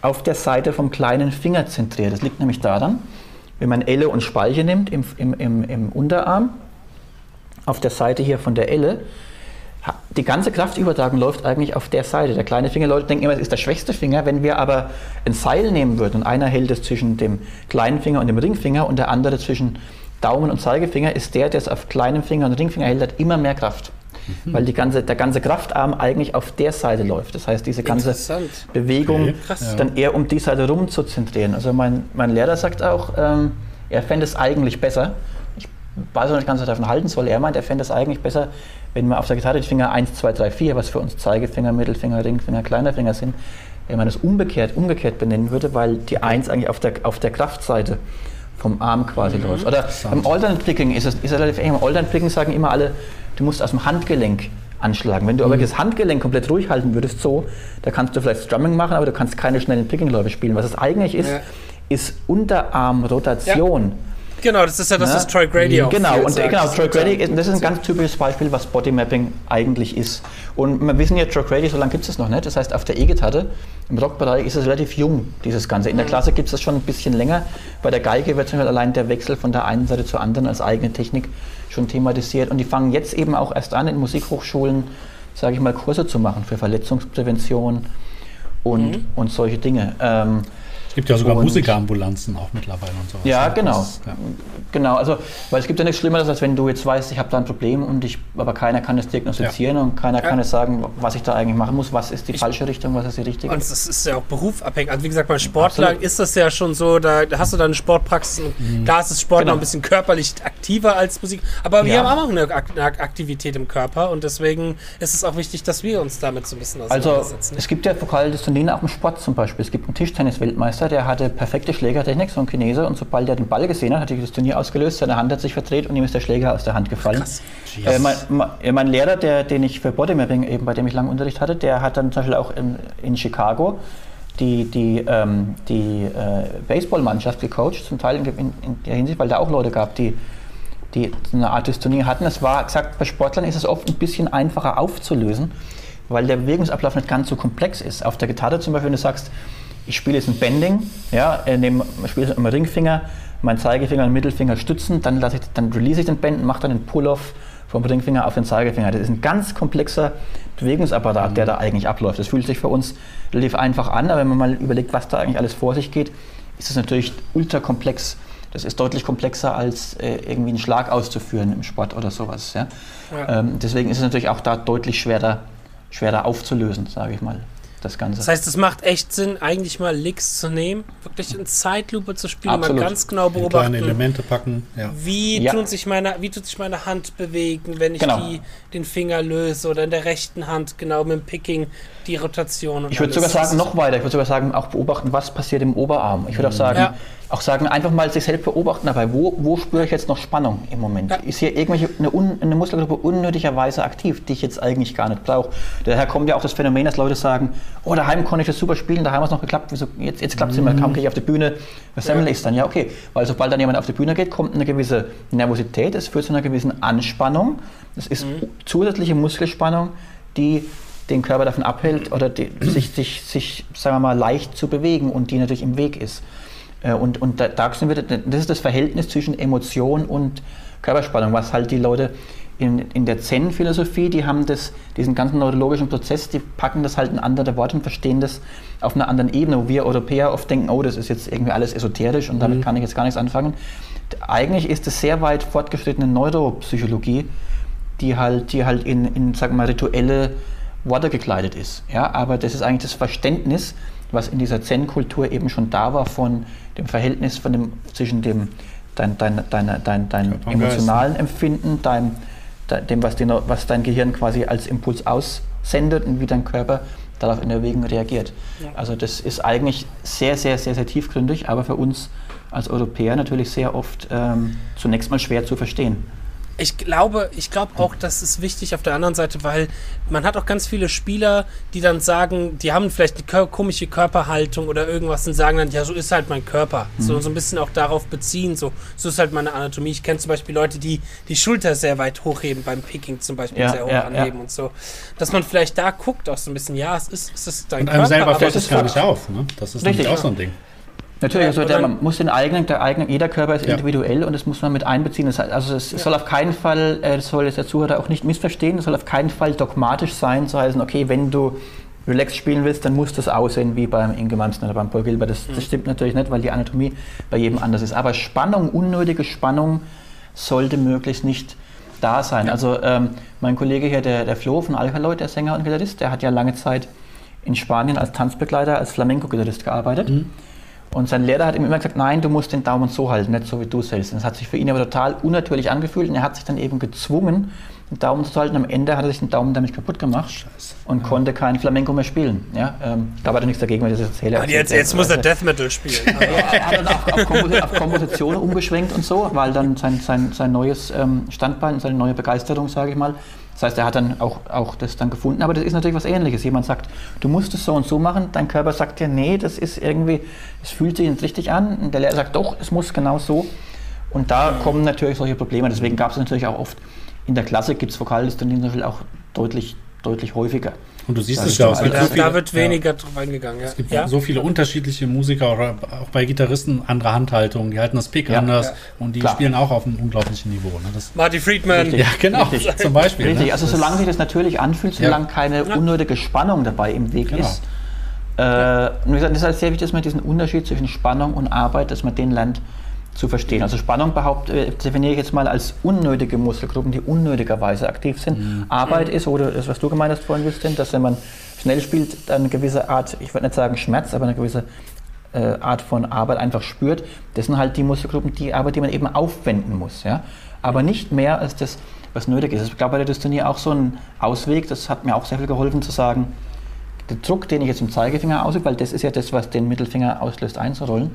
auf der Seite vom kleinen Finger zentrieren. Das liegt nämlich daran, wenn man Elle und Speiche nimmt im Unterarm, auf der Seite hier von der Elle, die ganze Kraftübertragung läuft eigentlich auf der Seite. Der kleine Finger, Leute denken immer, es ist der schwächste Finger. Wenn wir aber ein Seil nehmen würden und einer hält es zwischen dem kleinen Finger und dem Ringfinger und der andere zwischen Daumen und Zeigefinger, ist der, der es auf kleinem Finger und Ringfinger hält, hat immer mehr Kraft. Weil der ganze Kraftarm eigentlich auf der Seite läuft. Das heißt, diese ganze Bewegung dann eher um die Seite rum zu zentrieren. Also mein Lehrer sagt auch, er fände es eigentlich besser, ich weiß noch nicht ganz, was er davon halten soll. Er meint, er fände es eigentlich besser, wenn man auf der Gitarre die Finger 1, 2, 3, 4, was für uns Zeigefinger, Mittelfinger, Ringfinger, kleiner Finger sind, wenn man das umgekehrt benennen würde, weil die 1 eigentlich auf der Kraftseite vom Arm quasi läuft. Oder beim Alternate Picking ist es relativ eng. Beim Alternate Picking sagen immer alle, du musst aus dem Handgelenk anschlagen. Wenn du aber das Handgelenk komplett ruhig halten würdest, so, da kannst du vielleicht Strumming machen, aber du kannst keine schnellen Pickingläufe spielen. Was es eigentlich ist Unterarmrotation. Ja. Genau, das ist ja das, was Troy Grady auch sagt. Troy Grady, das ist ein ganz typisches Beispiel, was Bodymapping eigentlich ist. Und wir wissen ja, Troy Grady, so lange gibt es das noch nicht. Das heißt, auf der E-Gitarre, im Rockbereich ist es relativ jung, dieses Ganze. In der Klasse gibt es das schon ein bisschen länger. Bei der Geige wird allein der Wechsel von der einen Seite zur anderen als eigene Technik schon thematisiert. Und die fangen jetzt eben auch erst an, in Musikhochschulen, sage ich mal, Kurse zu machen für Verletzungsprävention und solche Dinge. Es gibt ja sogar Musikerambulanzen auch mittlerweile und sowas. Ja, genau. Genau, also, weil es gibt ja nichts Schlimmeres, als wenn du jetzt weißt, ich habe da ein Problem aber keiner kann es diagnostizieren und keiner kann es sagen, was ich da eigentlich machen muss, was ist die falsche Richtung, was ist die richtige. Und es ist ja auch berufabhängig. Also wie gesagt, bei Sportlern ist das ja schon so, da hast du dann Sportpraxen, da ist das Sport noch ein bisschen körperlich aktiver als Musik, aber wir haben auch eine Aktivität im Körper und deswegen ist es auch wichtig, dass wir uns damit so ein bisschen auseinandersetzen. Also es gibt ja Fokale Dystonien auch im Sport zum Beispiel. Es gibt einen Tischtennis-Weltmeister, der hatte perfekte Schlägertechnik, so ein Chinese, und sobald er den Ball gesehen hat, hat er das Turnier ausgelöst, seine Hand hat sich verdreht und ihm ist der Schläger aus der Hand gefallen. Mein Lehrer, den ich für Bodymapping, eben bei dem ich langen Unterricht hatte, der hat dann zum Beispiel auch in Chicago die Baseballmannschaft gecoacht, zum Teil in der Hinsicht, weil da auch Leute gab, die eine Art Dystonie hatten. Es war gesagt, bei Sportlern ist es oft ein bisschen einfacher aufzulösen, weil der Bewegungsablauf nicht ganz so komplex ist. Auf der Gitarre zum Beispiel, wenn du sagst, ich spiele jetzt ein Bending, ich spiele jetzt am Ringfinger, meinen Zeigefinger und Mittelfinger stützen, dann release ich den Bend und mache dann den Pull-Off vom Ringfinger auf den Zeigefinger. Das ist ein ganz komplexer Bewegungsapparat, der da eigentlich abläuft. Das fühlt sich für uns relativ einfach an, aber wenn man mal überlegt, was da eigentlich alles vor sich geht, ist es natürlich ultra komplex. Das ist deutlich komplexer, als irgendwie einen Schlag auszuführen im Sport oder sowas. Ja? Ja. Deswegen ist es natürlich auch da deutlich schwerer aufzulösen, sage ich mal. Das heißt, es macht echt Sinn, eigentlich mal Licks zu nehmen, wirklich in Zeitlupe zu spielen, mal ganz genau beobachten. Kleine Elemente packen. Ja. Wie tut sich meine Hand bewegen, wenn ich den Finger löse oder in der rechten Hand genau mit dem Picking die Rotation. Und ich würde sogar sagen, noch weiter, ich würde sogar sagen, auch beobachten, was passiert im Oberarm. Ich würde auch sagen, einfach mal sich selbst beobachten dabei, wo spüre ich jetzt noch Spannung im Moment? Ja. Ist hier irgendwelche eine Muskelgruppe unnötigerweise aktiv, die ich jetzt eigentlich gar nicht brauche? Daher kommt ja auch das Phänomen, dass Leute sagen, oh, daheim konnte ich das super spielen, daheim hat es noch geklappt, wieso, jetzt klappt es immer, kaum gehe ich auf die Bühne, versemmel ich es dann? Ja, okay, weil sobald dann jemand auf die Bühne geht, kommt eine gewisse Nervosität, es führt zu einer gewissen Anspannung, es ist zusätzliche Muskelspannung, die den Körper davon abhält oder sich, sagen wir mal, leicht zu bewegen und die natürlich im Weg ist. Und da sind wir, das ist das Verhältnis zwischen Emotion und Körperspannung, was halt die Leute in der Zen-Philosophie, die haben diesen ganzen neurologischen Prozess, die packen das halt in andere Worte und verstehen das auf einer anderen Ebene, wo wir Europäer oft denken, oh, das ist jetzt irgendwie alles esoterisch und damit kann ich jetzt gar nichts anfangen. Eigentlich ist es sehr weit fortgeschrittene Neuropsychologie, die halt in, sagen wir mal, rituelle Worte gekleidet ist. Ja, aber das ist eigentlich das Verständnis, was in dieser Zen-Kultur eben schon da war, von dem Verhältnis von dem, zwischen dem dein emotionalen Empfinden, dem, was dein Gehirn quasi als Impuls aussendet und wie dein Körper darauf in der Bewegung reagiert. Ja. Also das ist eigentlich sehr, sehr, sehr, sehr tiefgründig, aber für uns als Europäer natürlich sehr oft zunächst mal schwer zu verstehen. Ich glaube auch, das ist wichtig auf der anderen Seite, weil man hat auch ganz viele Spieler, die dann sagen, die haben vielleicht eine komische Körperhaltung oder irgendwas und sagen dann, ja, so ist halt mein Körper. Mhm. So ein bisschen auch darauf beziehen, so ist halt meine Anatomie. Ich kenne zum Beispiel Leute, die die Schulter sehr weit hochheben, beim Picking zum Beispiel sehr hoch anheben und so. Dass man vielleicht da guckt auch so ein bisschen, ja, es ist dein Körper. Und einem selber fällt es gar nicht auf, ne? Das ist nämlich auch so ein Ding. Natürlich, also man muss jeder Körper ist individuell und das muss man mit einbeziehen. Das soll jetzt der Zuhörer auch nicht missverstehen, es soll auf keinen Fall dogmatisch sein, zu heißen, okay, wenn du relaxed spielen willst, dann muss das aussehen wie beim Inge Münzner oder beim Paul Gilbert. Das stimmt natürlich nicht, weil die Anatomie bei jedem anders ist. Aber unnötige Spannung sollte möglichst nicht da sein. Ja. Also mein Kollege hier, der Flo von Alcaloide, der Sänger und Gitarrist, der hat ja lange Zeit in Spanien als Tanzbegleiter, als Flamenco-Gitarrist gearbeitet. Mhm. Und sein Lehrer hat ihm immer gesagt, nein, du musst den Daumen so halten, nicht so wie du selbst. Und das hat sich für ihn aber total unnatürlich angefühlt und er hat sich dann eben gezwungen, den Daumen zu halten. Am Ende hat er sich den Daumen damit kaputt gemacht konnte keinen Flamenco mehr spielen. Ja, da war doch nichts dagegen, wenn ich das erzähle. Und jetzt muss er Death Metal spielen. Er hat dann auf Komposition umgeschwenkt und so, weil dann sein neues Standbein, seine neue Begeisterung, sage ich mal. Das heißt, er hat dann auch das dann gefunden, aber das ist natürlich was Ähnliches. Jemand sagt, du musst es so und so machen, dein Körper sagt dir, nee, das ist irgendwie, es fühlt sich nicht richtig an. Und der Lehrer sagt, doch, es muss genau so. Und da kommen natürlich solche Probleme. Deswegen gab es natürlich auch oft, in der Klasse gibt es Fokale Dystonie auch deutlich häufiger. Und du siehst es ja auch. Da wird weniger drauf eingegangen. Ja. Es gibt so viele unterschiedliche Musiker, auch bei Gitarristen andere Handhaltungen, die halten das Pick anders und die spielen auch auf einem unglaublichen Niveau. Ne? Marty Friedman. Richtig. Ja, genau, richtig. Zum Beispiel. Richtig, ne? Also solange sich das natürlich anfühlt, solange keine unnötige Spannung dabei im Weg ist. Und wie gesagt, das ist sehr wichtig, dass man diesen Unterschied zwischen Spannung und Arbeit, dass man den lernt zu verstehen. Also Spannung definiere ich jetzt mal als unnötige Muskelgruppen, die unnötigerweise aktiv sind. Mhm. Arbeit ist, oder das, was du gemeint hast vorhin, Justin, dass wenn man schnell spielt, eine gewisse Art, ich würde nicht sagen Schmerz, aber eine gewisse Art von Arbeit einfach spürt. Das sind halt die Muskelgruppen, die Arbeit, die man eben aufwenden muss. Ja? Aber nicht mehr als das, was nötig ist. Ich glaube, bei der Dystonie auch so ein Ausweg, das hat mir auch sehr viel geholfen zu sagen, der Druck, den ich jetzt im Zeigefinger ausübe, weil das ist ja das, was den Mittelfinger auslöst, einzurollen,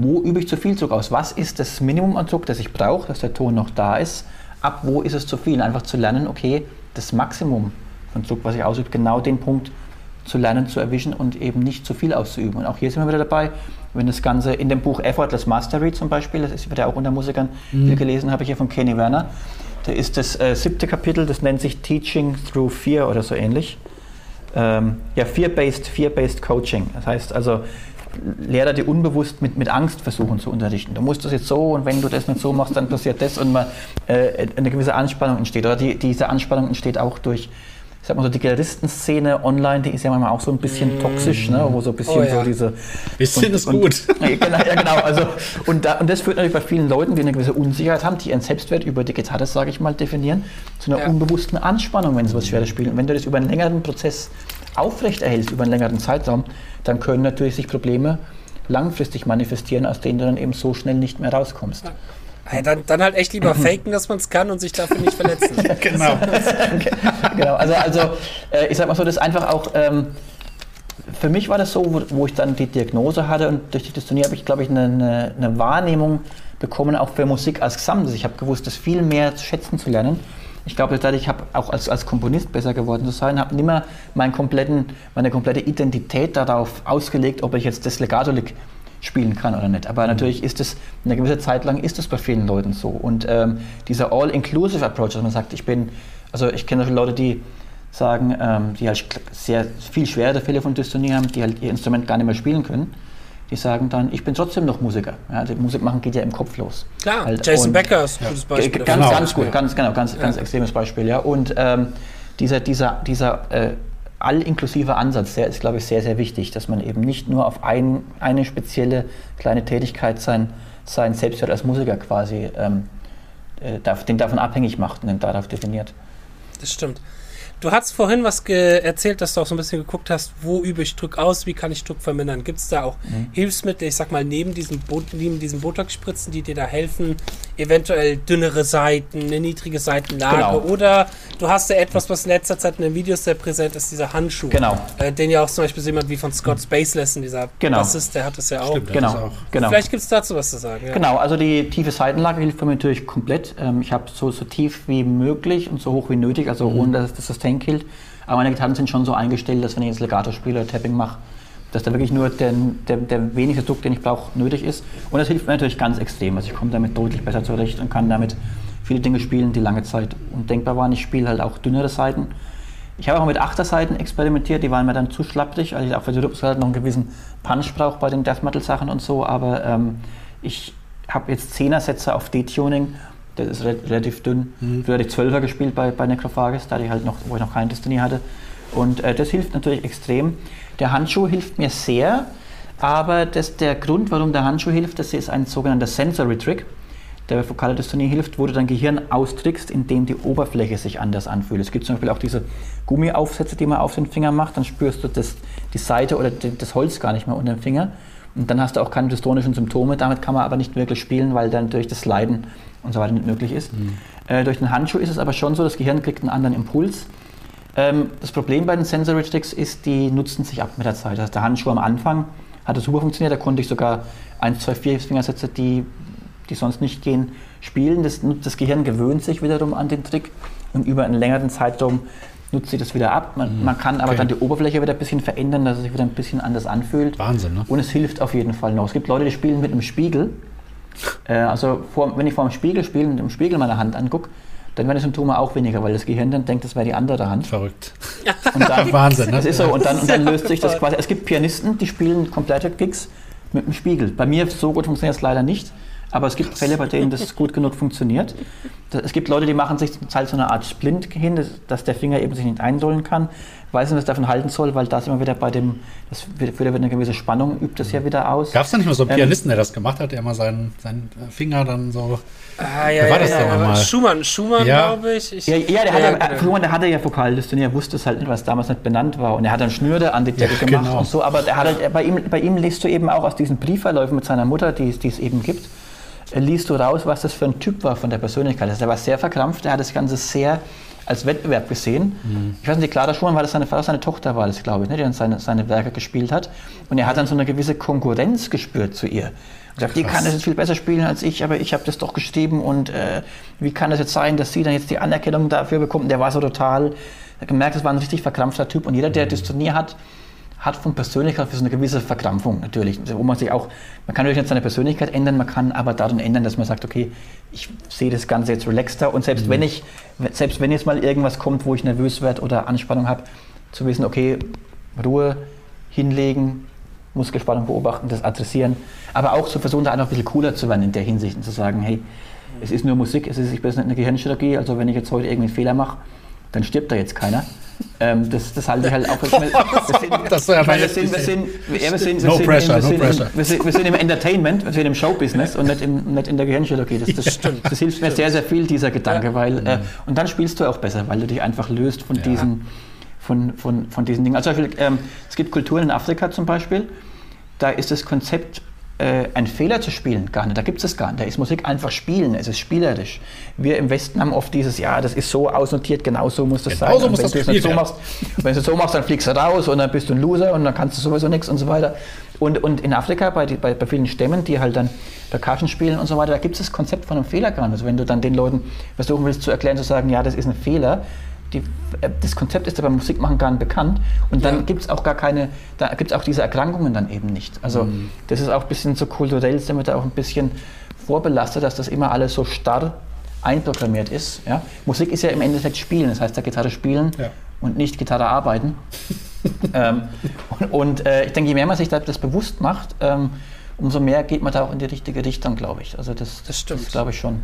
wo übe ich zu viel Druck aus? Was ist das Minimum an Druck, das ich brauche, dass der Ton noch da ist? Ab wo ist es zu viel? Einfach zu lernen, okay, das Maximum von Druck, was ich ausübe, genau den Punkt zu lernen, zu erwischen und eben nicht zu viel auszuüben. Und auch hier sind wir wieder dabei, wenn das Ganze in dem Buch Effortless Mastery zum Beispiel, das wird ja auch unter Musikern viel gelesen, habe ich hier von Kenny Werner, da ist das 7. Kapitel, das nennt sich Teaching Through Fear oder so ähnlich. Fear-based Coaching, das heißt also, Lehrer, die unbewusst mit Angst versuchen zu unterrichten. Du musst das jetzt so und wenn du das nicht so machst, dann passiert das und eine gewisse Anspannung entsteht. Oder diese Anspannung entsteht auch durch, ich sag mal so, die Gitarristenszene online, die ist ja manchmal auch so ein bisschen toxisch, ne? Wo so ein bisschen so diese... Bisschen ist gut. Genau. Also, und das führt natürlich bei vielen Leuten, die eine gewisse Unsicherheit haben, die ihren Selbstwert über die Gitarre, sage ich mal, definieren, zu einer unbewussten Anspannung, wenn sie was Schweres spielen. Und wenn du das über einen längeren Prozess aufrechterhältst, über einen längeren Zeitraum, dann können natürlich sich Probleme langfristig manifestieren, aus denen du dann eben so schnell nicht mehr rauskommst. Ja. Dann halt echt lieber faken, dass man es kann und sich dafür nicht verletzen. Genau. Genau. Also ich sag mal so, das ist einfach auch, für mich war das so, wo ich dann die Diagnose hatte und durch die Dystonie habe ich, glaube ich, eine Wahrnehmung bekommen, auch für Musik als Gesamtes. Ich habe gewusst, das viel mehr schätzen zu lernen. Ich glaube, dadurch habe ich auch als Komponist besser geworden zu sein, habe nicht mehr meine komplette Identität darauf ausgelegt, ob ich jetzt das Legato-Lick spielen kann oder nicht. Aber natürlich ist es, eine gewisse Zeit lang ist es bei vielen Leuten so. Und dieser All-Inclusive-Approach, dass man sagt, ich kenne viele Leute, die sagen, die halt sehr viel schwerere Fälle von Dystonie haben, die halt ihr Instrument gar nicht mehr spielen können. Die sagen dann, ich bin trotzdem noch Musiker. Ja, Musik machen geht ja im Kopf los. Klar, halt, Jason Becker ist ein gutes Beispiel. Ganz extremes Beispiel. Ja. Und dieser all-inklusive Ansatz, der ist, glaube ich, sehr, sehr wichtig, dass man eben nicht nur auf eine spezielle kleine Tätigkeit sein Selbstwert als Musiker quasi den davon abhängig macht und den darauf definiert. Das stimmt. Du hast vorhin was erzählt, dass du auch so ein bisschen geguckt hast, wo übe ich Druck aus, wie kann ich Druck vermindern? Gibt es da auch Hilfsmittel, ich sag mal, neben diesen Botox-Spritzen, die dir da helfen, eventuell dünnere Saiten, eine niedrige Saitenlage, genau, oder du hast ja etwas, was in letzter Zeit in den Videos sehr präsent ist, dieser Handschuh, genau, den ja auch zum Beispiel jemand wie von Scott Baseless, dieser Bassist, der hat das ja auch. Stimmt, genau, das auch. Genau. Vielleicht gibt es dazu was zu sagen. Ja. Genau, also die tiefe Saitenlage hilft mir natürlich komplett. Ich habe so tief wie möglich und so hoch wie nötig, also ohne dass das System killt. Aber meine Gitarren sind schon so eingestellt, dass wenn ich jetzt Legato spiele oder Tapping mache, dass da wirklich nur der wenige Druck, den ich brauche, nötig ist. Und das hilft mir natürlich ganz extrem. Also ich komme damit deutlich besser zurecht und kann damit viele Dinge spielen, die lange Zeit undenkbar waren. Ich spiele halt auch dünnere Saiten. Ich habe auch mit 8er Saiten experimentiert, die waren mir dann zu schlappig. Also ich auch für die Rhythmussaiten noch einen gewissen Punch brauche bei den Death Metal Sachen und so. Aber ich habe jetzt 10er Sätze auf D-Tuning. Das ist relativ dünn. Früher hatte ich 12er gespielt bei Necrophages, da ich halt noch, wo ich noch keine Dystonie hatte. Und das hilft natürlich extrem. Der Handschuh hilft mir sehr, aber der Grund, warum der Handschuh hilft, das ist ein sogenannter Sensory-Trick, der bei Fokale Dystonie hilft, wo du dein Gehirn austrickst, indem die Oberfläche sich anders anfühlt. Es gibt zum Beispiel auch diese Gummiaufsätze, die man auf den Finger macht, dann spürst du die Seite oder das Holz gar nicht mehr unter dem Finger. Und dann hast du auch keine dystonischen Symptome, damit kann man aber nicht wirklich spielen, weil dann durch das Leiden und so weiter nicht möglich ist. Durch den Handschuh ist es aber schon so, das Gehirn kriegt einen anderen Impuls. Das Problem bei den Sensory Tricks ist, die nutzen sich ab mit der Zeit. Also der Handschuh am Anfang hatte super funktioniert, da konnte ich sogar 1, 2, 4 Fingersätze, die sonst nicht gehen, spielen. Das Gehirn gewöhnt sich wiederum an den Trick und über einen längeren Zeitraum nutzt sie das wieder ab. Man kann aber dann die Oberfläche wieder ein bisschen verändern, dass es sich wieder ein bisschen anders anfühlt. Wahnsinn, ne? Und es hilft auf jeden Fall noch. Es gibt Leute, die spielen mit einem Spiegel. Also wenn ich vor dem Spiegel spiele und im Spiegel meine Hand angucke, dann werden die Symptome auch weniger, weil das Gehirn dann denkt, das wäre die andere Hand. Verrückt. Und dann, Wahnsinn, ne? Das ist so. Und dann löst sich das quasi. Es gibt Pianisten, die spielen komplette Gigs mit dem Spiegel. Bei mir so gut funktioniert das leider nicht. Aber es gibt Fälle, bei denen das gut genug funktioniert. Es gibt Leute, die machen sich zum Teil so eine Art Splint hin, dass der Finger eben sich nicht einrollen kann. Ich weiß nicht, was ich davon halten soll, weil das immer wieder das führt wieder eine gewisse Spannung, übt das ja wieder aus. Gab es da nicht mal so einen Pianisten, der das gemacht hat, der immer seinen Finger dann so... Wer war das denn mal? Schumann, ja, glaube ich. Schumann, der hatte ja Fokale Dystonie, er wusste es halt nicht, was damals nicht benannt war. Und er hat dann Schnürde an die Decke gemacht, genau, und so. Aber bei ihm liest du eben auch aus diesen Briefverläufen mit seiner Mutter, die es eben gibt, liest du raus, was das für ein Typ war von der Persönlichkeit. Also der war sehr verkrampft, er hat das Ganze sehr als Wettbewerb gesehen. Ich weiß nicht, Clara Schumann war das seine Frau, seine Tochter war das, glaube ich, ne, die dann seine Werke gespielt hat. Und er hat dann so eine gewisse Konkurrenz gespürt zu ihr. Und sagt, die kann das jetzt viel besser spielen als ich, aber ich habe das doch geschrieben und wie kann das jetzt sein, dass sie dann jetzt die Anerkennung dafür bekommt? Und der war so total, hat gemerkt, das war ein richtig verkrampfter Typ. Und jeder, der Dystonie hat von Persönlichkeit für so eine gewisse Verkrampfung natürlich, wo man sich auch, man kann natürlich nicht seine Persönlichkeit ändern, man kann aber daran ändern, dass man sagt, okay, ich sehe das Ganze jetzt relaxter und selbst wenn jetzt mal irgendwas kommt, wo ich nervös werde oder Anspannung habe, zu wissen, okay, Ruhe, hinlegen, Muskelspannung beobachten, das adressieren, aber auch zu versuchen, da einfach ein bisschen cooler zu werden in der Hinsicht und zu sagen, hey, es ist nur Musik, ich bin jetzt nicht eine Gehirnchirurgie, also wenn ich jetzt heute irgendeinen Fehler mache, dann stirbt da jetzt keiner. Das halte ich halt auch. Wir sind im Entertainment, wir sind im Showbusiness und nicht in der Gehirnchirurgie. Das hilft mir sehr, sehr viel, dieser Gedanke. Weil, und dann spielst du auch besser, weil du dich einfach löst von diesen Dingen. Also es gibt Kulturen in Afrika zum Beispiel, da ist das Konzept, einen Fehler zu spielen, gar nicht. Da gibt es gar nicht. Da ist Musik einfach spielen. Es ist spielerisch. Wir im Westen haben oft dieses, ja, das ist so ausnotiert, genau so muss das sein. Genau so muss das gespielt werden. Wenn du es so machst, dann fliegst du raus und dann bist du ein Loser und dann kannst du sowieso nichts und so weiter. Und in Afrika, bei vielen Stämmen, die halt dann Percussion spielen und so weiter, da gibt es das Konzept von einem Fehler gar nicht. Also wenn du dann den Leuten versuchen willst zu erklären, zu sagen, ja, das ist ein Fehler, das Konzept ist ja beim Musikmachen gar nicht bekannt und dann gibt es auch da gibt es auch diese Erkrankungen dann eben nicht. Also das ist auch ein bisschen so kulturell, sind wir da auch ein bisschen vorbelastet, dass das immer alles so starr einprogrammiert ist. Ja? Musik ist ja im Endeffekt Spielen, das heißt da Gitarre spielen und nicht Gitarre arbeiten. Ich denke, je mehr man sich das bewusst macht, umso mehr geht man da auch in die richtige Richtung, glaube ich. Also das stimmt. Das glaube ich schon.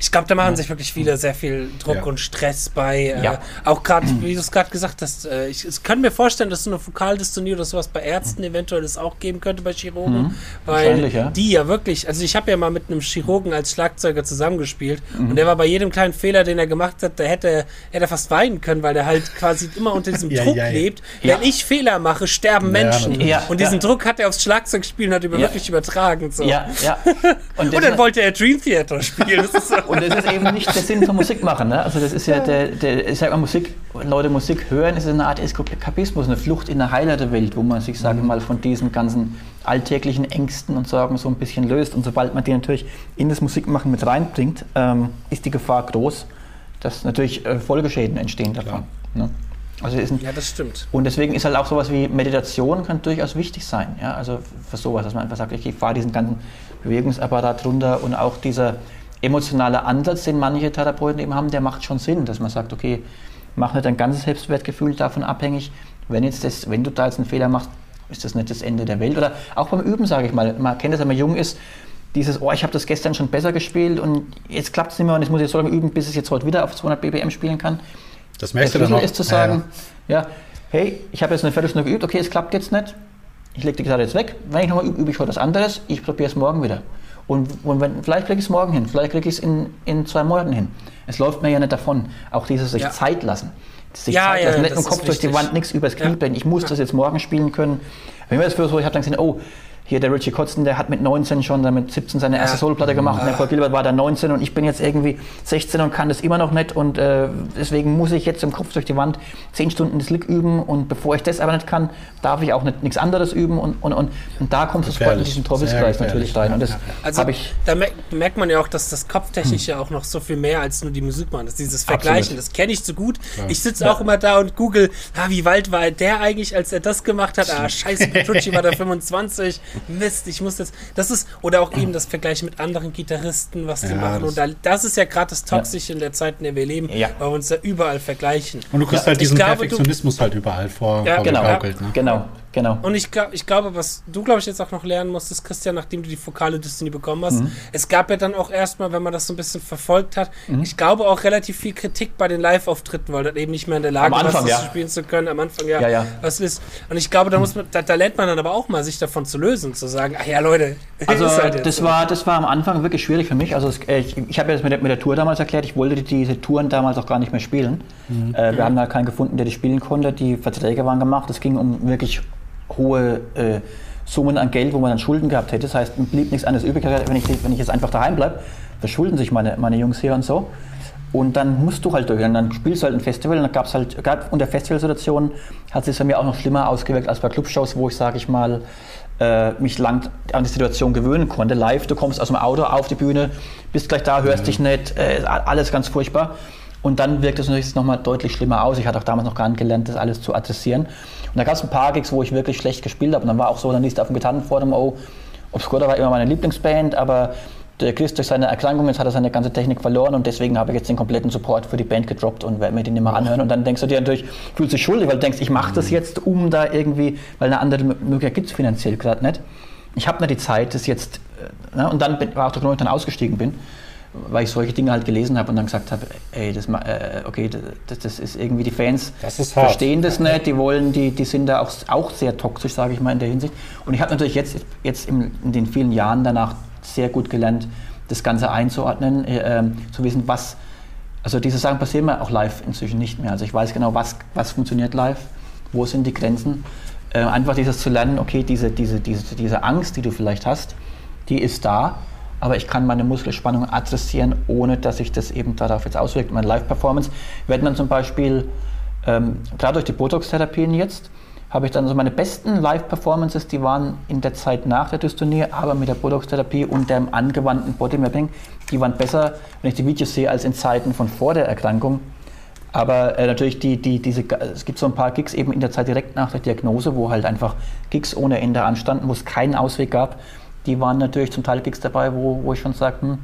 Ich glaube, da machen sich wirklich viele sehr viel Druck und Stress bei. Auch gerade, wie du es gerade gesagt hast, ich kann mir vorstellen, dass so eine Fokale Dystonie oder sowas bei Ärzten eventuell es auch geben könnte, bei Chirurgen. Weil die ja wirklich, also ich habe ja mal mit einem Chirurgen als Schlagzeuger zusammengespielt und der war bei jedem kleinen Fehler, den er gemacht hat, da hätte er fast weinen können, weil der halt quasi immer unter diesem Druck lebt. Ja. Wenn ich Fehler mache, sterben Menschen. Ja, und diesen Druck hat er aufs Schlagzeug spielen und hat wirklich übertragen. So. Und dann wollte er Dream Theater spielen. Das ist so. Und das ist eben nicht der Sinn von Musik machen, ne? Also das ist ja ich sag mal, Musik, Leute, Musik hören ist eine Art Eskapismus, eine Flucht in eine heilere Welt, wo man sich, sage ich mal, von diesen ganzen alltäglichen Ängsten und Sorgen so ein bisschen löst. Und sobald man die natürlich in das Musikmachen mit reinbringt, ist die Gefahr groß, dass natürlich Folgeschäden entstehen davon. Ne? Also das stimmt. Und deswegen ist halt auch sowas wie Meditation kann durchaus wichtig sein, ja? Also für sowas, dass man einfach sagt, ich fahre diesen ganzen Bewegungsapparat runter, und auch dieser emotionaler Ansatz, den manche Therapeuten eben haben, der macht schon Sinn, dass man sagt, okay, mach nicht dein ganzes Selbstwertgefühl davon abhängig, wenn du da jetzt einen Fehler machst, ist das nicht das Ende der Welt. Oder auch beim Üben, sage ich mal, man kennt das, wenn man jung ist, dieses, ich habe das gestern schon besser gespielt und jetzt klappt es nicht mehr und ich muss jetzt so lange üben, bis ich jetzt heute wieder auf 200 BPM spielen kann. Das merkst du dann auch. Ist zu sagen, hey, ich habe jetzt eine Viertelstunde geübt, okay, es klappt jetzt nicht, ich lege die Gitarre jetzt weg, wenn ich nochmal übe, ich heute was anderes, ich probiere es morgen wieder. Und vielleicht kriege ich es morgen hin, vielleicht kriege ich es in 2 Monaten hin. Es läuft mir ja nicht davon. Auch dieses sich Zeit lassen. Sich Zeit lassen, nicht im Kopf durch die Wand, nichts übers Knie bringen. Ich muss das jetzt morgen spielen können. Wenn mir das für so, ich habe dann gesehen, hier der Richie Kotzen, der hat mit 19 schon, dann mit 17 seine erste Soloplatte gemacht. Und der Paul Gilbert war dann 19 und ich bin jetzt irgendwie 16 und kann das immer noch nicht. Und deswegen muss ich jetzt im Kopf durch die Wand 10 Stunden das Lick üben. Und bevor ich das aber nicht kann, darf ich auch nichts anderes üben. Und da kommt es in diesen Teufelskreis natürlich rein. Und das also da merkt man ja auch, dass das Kopftechnische ja auch noch so viel mehr als nur die Musik machen. Das ist dieses Vergleichen, das kenne ich so gut. Ja. Ich sitze auch immer da und google, wie alt war der eigentlich, als er das gemacht hat? Scheiße, Richie war da 25. Mist, ich muss jetzt, das ist, oder auch eben das Vergleich mit anderen Gitarristen, was die machen, und das ist ja gerade das Toxische in der Zeit, in der wir leben, weil wir uns da überall vergleichen. Und du kriegst halt diesen Perfektionismus halt überall vorgegaukelt. Genau. Und ich glaube, was du, glaube ich, jetzt auch noch lernen musstest, Christian, nachdem du die Fokale Dystonie bekommen hast, es gab ja dann auch erstmal, wenn man das so ein bisschen verfolgt hat, ich glaube auch relativ viel Kritik bei den Live-Auftritten, weil das eben nicht mehr in der Lage war, das spielen zu können, am Anfang was ist. Und ich glaube, da muss man, da lernt man dann aber auch mal, sich davon zu lösen, zu sagen, ach ja, Leute. Also halt das war am Anfang wirklich schwierig für mich. Also ich habe ja das mit der Tour damals erklärt, ich wollte diese Touren damals auch gar nicht mehr spielen. Wir haben da keinen gefunden, der das spielen konnte, die Verträge waren gemacht, es ging um wirklich hohe Summen an Geld, wo man dann Schulden gehabt hätte. Das heißt, mir blieb nichts anderes übrig, wenn ich jetzt einfach daheim bleibe, verschulden sich meine Jungs hier und so. Und dann musst du halt durch. Und dann spielst du halt ein Festival. Und dann gab es halt, gerade unter Festivalsituationen, hat sich bei mir auch noch schlimmer ausgewirkt als bei Clubshows, wo ich, sage ich mal, mich lang an die Situation gewöhnen konnte. Live, du kommst aus dem Auto auf die Bühne, bist gleich da, hörst dich nicht, alles ganz furchtbar. Und dann wirkt es natürlich nochmal deutlich schlimmer aus. Ich hatte auch damals noch gar nicht gelernt, das alles zu adressieren. Und da gab es ein paar Gigs, wo ich wirklich schlecht gespielt habe. Und dann war auch so, dann liest auf dem Gitarrenforum, Obscura war immer meine Lieblingsband, aber der Chris durch seine Erkrankung, jetzt hat er seine ganze Technik verloren und deswegen habe ich jetzt den kompletten Support für die Band gedroppt und werde mir den nicht mehr anhören. Und dann denkst du dir natürlich, fühlst du dich schuldig, weil du denkst, ich mache das jetzt, um da irgendwie, weil eine andere Möglichkeit gibt es finanziell gerade nicht. Ich habe nicht die Zeit, das jetzt, ne? Und dann war auch der Grund, dass ich dann ausgestiegen bin, weil ich solche Dinge halt gelesen habe und dann gesagt habe, ey, das ist irgendwie, die Fans verstehen das nicht, die sind da auch sehr toxisch, sage ich mal, in der Hinsicht. Und ich habe natürlich jetzt in den vielen Jahren danach sehr gut gelernt, das Ganze einzuordnen, zu wissen, was, also diese Sachen passieren mir auch live inzwischen nicht mehr. Also ich weiß genau, was funktioniert live, wo sind die Grenzen. Einfach dieses zu lernen, okay, diese Angst, die du vielleicht hast, die ist da, aber ich kann meine Muskelspannung adressieren, ohne dass sich das eben darauf jetzt auswirkt. Meine Live-Performance wird man zum Beispiel, gerade durch die Botox-Therapien jetzt, habe ich dann so meine besten Live-Performances, die waren in der Zeit nach der Dystonie, aber mit der Botox-Therapie und dem angewandten Body-Mapping, die waren besser, wenn ich die Videos sehe, als in Zeiten von vor der Erkrankung. Aber natürlich, es gibt so ein paar Gigs eben in der Zeit direkt nach der Diagnose, wo halt einfach Gigs ohne Ende anstanden, wo es keinen Ausweg gab. Die waren natürlich zum Teil Gigs dabei, wo ich schon sagte,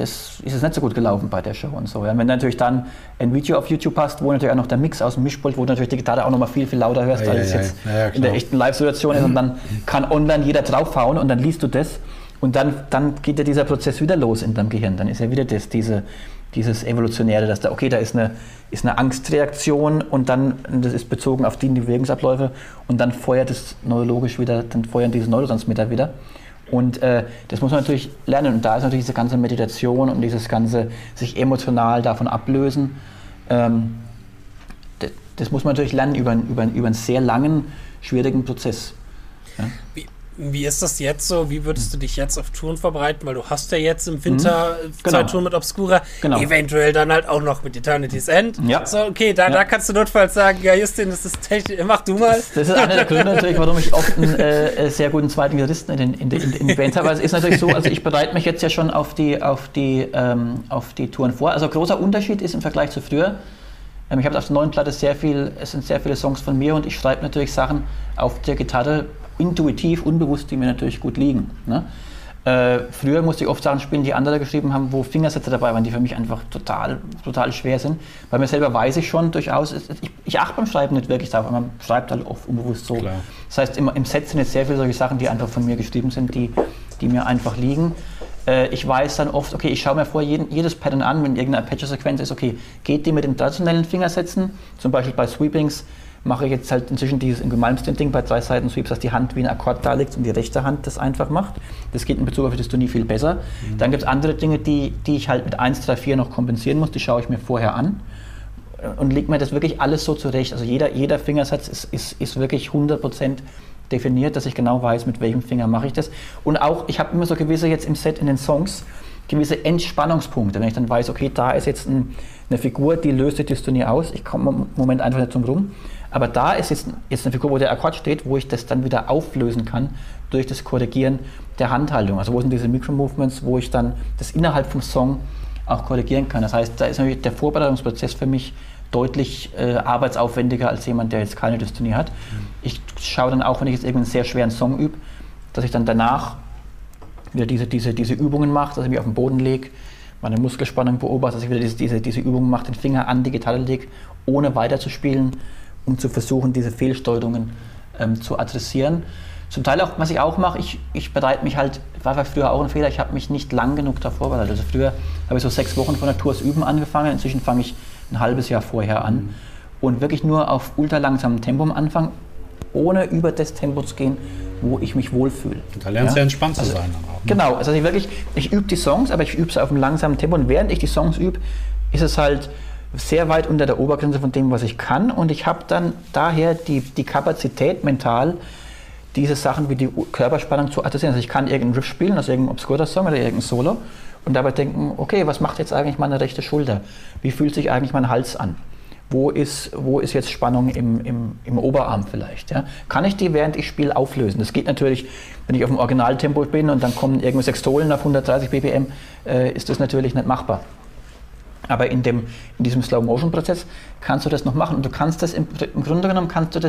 das ist es nicht so gut gelaufen bei der Show und so. Ja. Wenn du natürlich dann ein Video auf YouTube hast, wo natürlich auch noch der Mix aus dem Mischpult, wo du natürlich die Gitarre auch noch mal viel lauter hörst, als es jetzt in der echten Live-Situation ist, und dann kann online jeder draufhauen und dann liest du das und dann geht ja dieser Prozess wieder los in deinem Gehirn. Dann ist ja wieder dieses Evolutionäre, dass da, okay, da ist eine Angstreaktion und dann, das ist bezogen auf die Bewegungsabläufe, und dann feuert es neurologisch wieder, dann feuern diese Neurotransmitter wieder. Und das muss man natürlich lernen, und da ist natürlich diese ganze Meditation und dieses ganze sich emotional davon ablösen, das muss man natürlich lernen über einen sehr langen, schwierigen Prozess. Ja? Wie ist das jetzt so? Wie würdest du dich jetzt auf Touren vorbereiten? Weil du hast ja jetzt im Winter zwei Touren mit Obscura, eventuell dann halt auch noch mit Eternity's End. Ja. So, okay, da kannst du notfalls sagen, ja Justin, das ist technisch, mach du mal. Das ist einer der Gründe natürlich, warum ich oft einen sehr guten zweiten Gitarristen in Band habe. Aber es ist natürlich so, also ich bereite mich jetzt ja schon auf die Touren vor. Also großer Unterschied ist im Vergleich zu früher. Ich habe auf der neuen Platte es sind sehr viele Songs von mir, und ich schreibe natürlich Sachen auf der Gitarre, intuitiv, unbewusst, die mir natürlich gut liegen. Ne? Früher musste ich oft Sachen spielen, die andere geschrieben haben, wo Fingersätze dabei waren, die für mich einfach total schwer sind. Bei mir selber weiß ich schon durchaus, ich achte beim Schreiben nicht wirklich darauf, man schreibt halt oft unbewusst so. Klar. Das heißt, im Set sind jetzt sehr viele solche Sachen, die einfach von mir geschrieben sind, die mir einfach liegen. Ich weiß dann oft, okay, ich schaue mir vor jedes Pattern an, wenn irgendeine Apache-Sequenz ist, okay, geht die mit den traditionellen Fingersätzen, zum Beispiel bei Sweepings, mache ich jetzt halt inzwischen dieses im Malmsteen-Ding bei 3 Seiten Sweeps, dass die Hand wie ein Akkord da liegt und die rechte Hand das einfach macht. Das geht in Bezug auf die Dystonie viel besser. Mhm. Dann gibt es andere Dinge, die ich halt mit 1, 3, 4 noch kompensieren muss, die schaue ich mir vorher an und lege mir das wirklich alles so zurecht. Also jeder Fingersatz ist wirklich 100% definiert, dass ich genau weiß, mit welchem Finger mache ich das. Und auch, ich habe immer so gewisse jetzt im Set in den Songs, gewisse Entspannungspunkte, wenn ich dann weiß, okay, da ist jetzt eine Figur, die löst die Dystonie aus, ich komme im Moment einfach nicht drum rum. Aber da ist jetzt eine Figur, wo der Akkord steht, wo ich das dann wieder auflösen kann durch das Korrigieren der Handhaltung. Also wo sind diese Micro-Movements, wo ich dann das innerhalb vom Song auch korrigieren kann. Das heißt, da ist natürlich der Vorbereitungsprozess für mich deutlich arbeitsaufwendiger als jemand, der jetzt keine Dystonie hat. Ich schaue dann auch, wenn ich jetzt irgendeinen sehr schweren Song übe, dass ich dann danach wieder diese Übungen mache, dass ich mich auf den Boden lege, meine Muskelspannung beobachte, dass ich wieder diese Übungen mache, den Finger an die Gitarre lege, ohne weiterzuspielen, um zu versuchen, diese Fehlsteuerungen zu adressieren. Zum Teil auch, was ich auch mache, ich bereite mich halt, war früher auch ein Fehler, ich habe mich nicht lang genug davor vorbereitet. Also früher habe ich so 6 Wochen von der Tours üben angefangen, inzwischen fange ich ein halbes Jahr vorher an und wirklich nur auf ultra langsamem Tempo am Anfang, ohne über das Tempo zu gehen, wo ich mich wohlfühle. Und da lernst du ja entspannt zu sein. Auch, ne? Genau, also ich übe die Songs, aber ich übe sie auf einem langsamen Tempo, und während ich die Songs übe, ist es halt sehr weit unter der Obergrenze von dem, was ich kann, und ich habe dann daher die Kapazität mental, diese Sachen wie die Körperspannung zu adressieren. Also ich kann irgendeinen Riff spielen, also irgendeinen Obscura-Song oder irgendein Solo, und dabei denken, okay, was macht jetzt eigentlich meine rechte Schulter? Wie fühlt sich eigentlich mein Hals an? Wo ist jetzt Spannung im Oberarm vielleicht? Ja? Kann ich die, während ich spiele, auflösen? Das geht natürlich, wenn ich auf dem Originaltempo bin und dann kommen irgendwelche Sextolen auf 130 BPM, ist das natürlich nicht machbar. Aber in diesem Slow-Motion-Prozess kannst du das noch machen, und du kannst das im Grunde genommen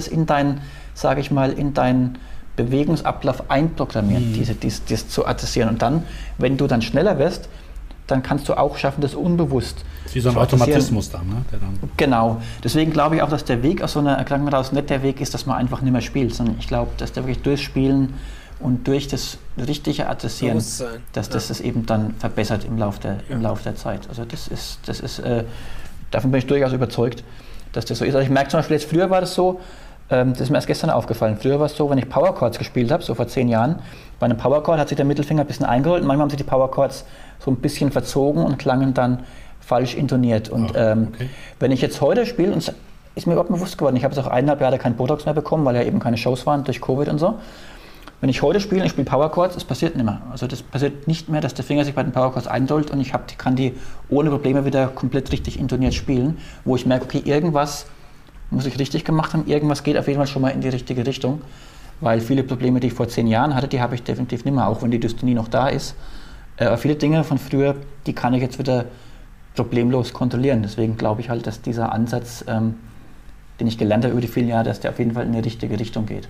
in deinen, sage ich mal, in deinen Bewegungsablauf einprogrammieren, das zu adressieren. Und dann, wenn du dann schneller wirst, dann kannst du auch schaffen, das unbewusst. Wie so ein Automatismus dann, ne? Genau. Deswegen glaube ich auch, dass der Weg aus so einer Erkrankung heraus nicht der Weg ist, dass man einfach nicht mehr spielt, sondern ich glaube, dass der wirklich durchs Spielen und durch das richtige Adressieren, dass das es eben dann verbessert im Lauf der Zeit. Also davon bin ich durchaus überzeugt, dass das so ist. Also ich merke zum Beispiel, jetzt früher war das so, das ist mir erst gestern aufgefallen. Früher war es so, wenn ich Powerchords gespielt habe, so vor 10 Jahren, bei einem Powerchord hat sich der Mittelfinger ein bisschen eingeholt, und manchmal haben sich die Powerchords so ein bisschen verzogen und klangen dann falsch intoniert. Und wenn ich jetzt heute spiele, und es ist mir überhaupt bewusst geworden, ich habe jetzt auch 1,5 Jahre kein Botox mehr bekommen, weil ja eben keine Shows waren durch Covid und so. Wenn ich heute spiele und ich spiele Powerchords, das passiert nicht mehr. Also das passiert nicht mehr, dass der Finger sich bei den Powerchords eindollt, und ich kann die ohne Probleme wieder komplett richtig intoniert spielen, wo ich merke, okay, irgendwas muss ich richtig gemacht haben, irgendwas geht auf jeden Fall schon mal in die richtige Richtung, weil viele Probleme, die ich vor 10 Jahren hatte, die habe ich definitiv nicht mehr, auch wenn die Dystonie noch da ist. Aber viele Dinge von früher, die kann ich jetzt wieder problemlos kontrollieren. Deswegen glaube ich halt, dass dieser Ansatz, den ich gelernt habe über die vielen Jahre, dass der auf jeden Fall in die richtige Richtung geht.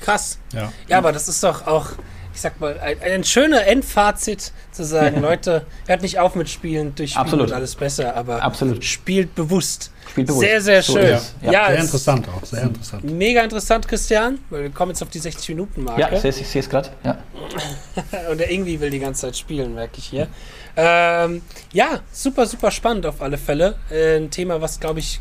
Krass. Ja, aber das ist doch auch, ich sag mal, ein schöner Endfazit zu sagen, Leute, hört nicht auf mit Spielen, durch Spielen wird alles besser, aber spielt bewusst. Sehr, sehr schön. So, ja, sehr interessant auch. Sehr interessant. Mega interessant, Christian, weil wir kommen jetzt auf die 60-Minuten-Marke. Ja, ich sehe es gerade. Ja. Und der Ingwi will die ganze Zeit spielen, merke ich hier. Ja, super, super spannend auf alle Fälle. Ein Thema, was, glaube ich,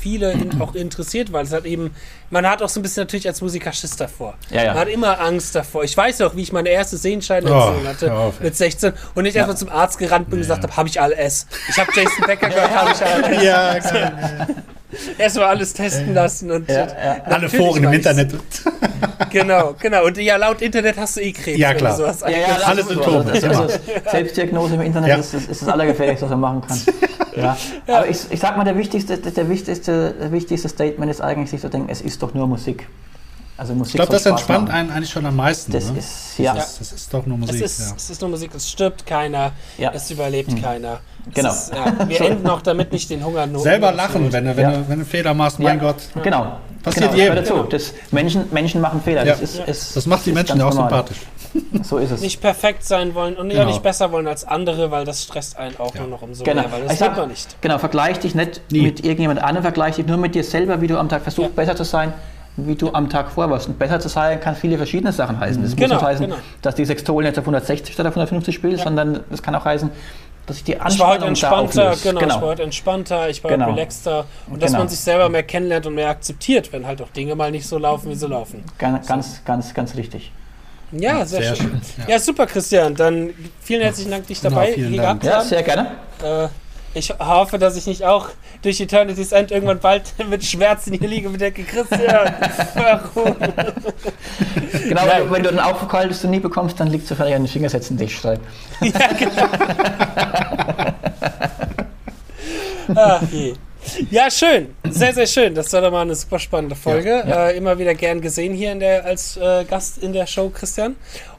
viele auch interessiert, weil es hat eben, man hat auch so ein bisschen natürlich als Musiker Schiss davor. Ja, ja. Man hat immer Angst davor. Ich weiß noch, wie ich meine erste Sehnenscheidenentzündung hatte mit 16 und nicht erstmal zum Arzt gerannt bin und gesagt habe, habe ich ALS. Ich habe Jason Becker gehört, habe ich ALS. Ja, klar. Erstmal alles testen lassen und alle Foren im Internet. Genau. Und ja, laut Internet hast du eh Krebs. Ja, klar. Sowas alle Symptome. Also Selbstdiagnose im Internet ist das Allergefährlichste, was man machen kann. Ja. Aber ich sag mal, das wichtigste Statement ist eigentlich, sich zu denken, es ist doch nur Musik. Also Musik, ich glaube, das entspannt einen eigentlich schon am meisten. Das ist doch nur Musik. Es ist nur Musik, es stirbt keiner, es überlebt keiner. Genau. Wir enden auch damit nicht den Hunger nur. Selber lachen, wenn du Fehler machst, mein Gott. Genau. Passiert jedem. Menschen machen Fehler. Ja. Das macht die Menschen auch sympathisch. So ist es. Nicht perfekt sein wollen und nicht besser wollen als andere, weil das stresst einen auch nur noch umso mehr, weil das sieht man nicht. Genau, vergleich dich nicht mit irgendjemand anderem, vergleich dich nur mit dir selber, wie du am Tag versuchst, besser zu sein, wie du am Tag vor warst. Und besser zu sein kann viele verschiedene Sachen heißen. Es muss nicht heißen, dass die Sextolen jetzt auf 160 statt auf 150 spielt, sondern es kann auch heißen, dass ich die Anspannung da auflöse. Ich war heute entspannter, ich war relaxter. Und dass man sich selber mehr kennenlernt und mehr akzeptiert, wenn halt auch Dinge mal nicht so laufen, wie sie laufen. Ganz richtig. Ja, sehr schön. Ja, super, Christian. Dann vielen herzlichen Dank, dich dabei gehabt haben. Ja, sehr gerne. Ich hoffe, dass ich nicht auch durch Eternity's End irgendwann bald mit Schmerzen hier liege mit der Christian. Warum? Genau, wenn du dann Aufkalt bist und nie bekommst, dann liegt sofort an den Fingersätzen, die ich schreibe. Ja, genau. Ach je. Ja, schön. Sehr, sehr schön. Das war doch mal eine super spannende Folge. Immer wieder gern gesehen hier als Gast in der Show, Christian.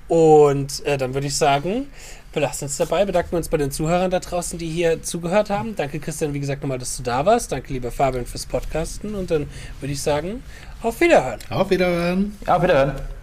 Und dann würde ich sagen, belassen uns dabei, bedanken wir uns bei den Zuhörern da draußen, die hier zugehört haben. Danke, Christian, wie gesagt, nochmal, dass du da warst. Danke, lieber Fabian, fürs Podcasten. Und dann würde ich sagen, auf Wiederhören. Auf Wiederhören. Auf Wiederhören.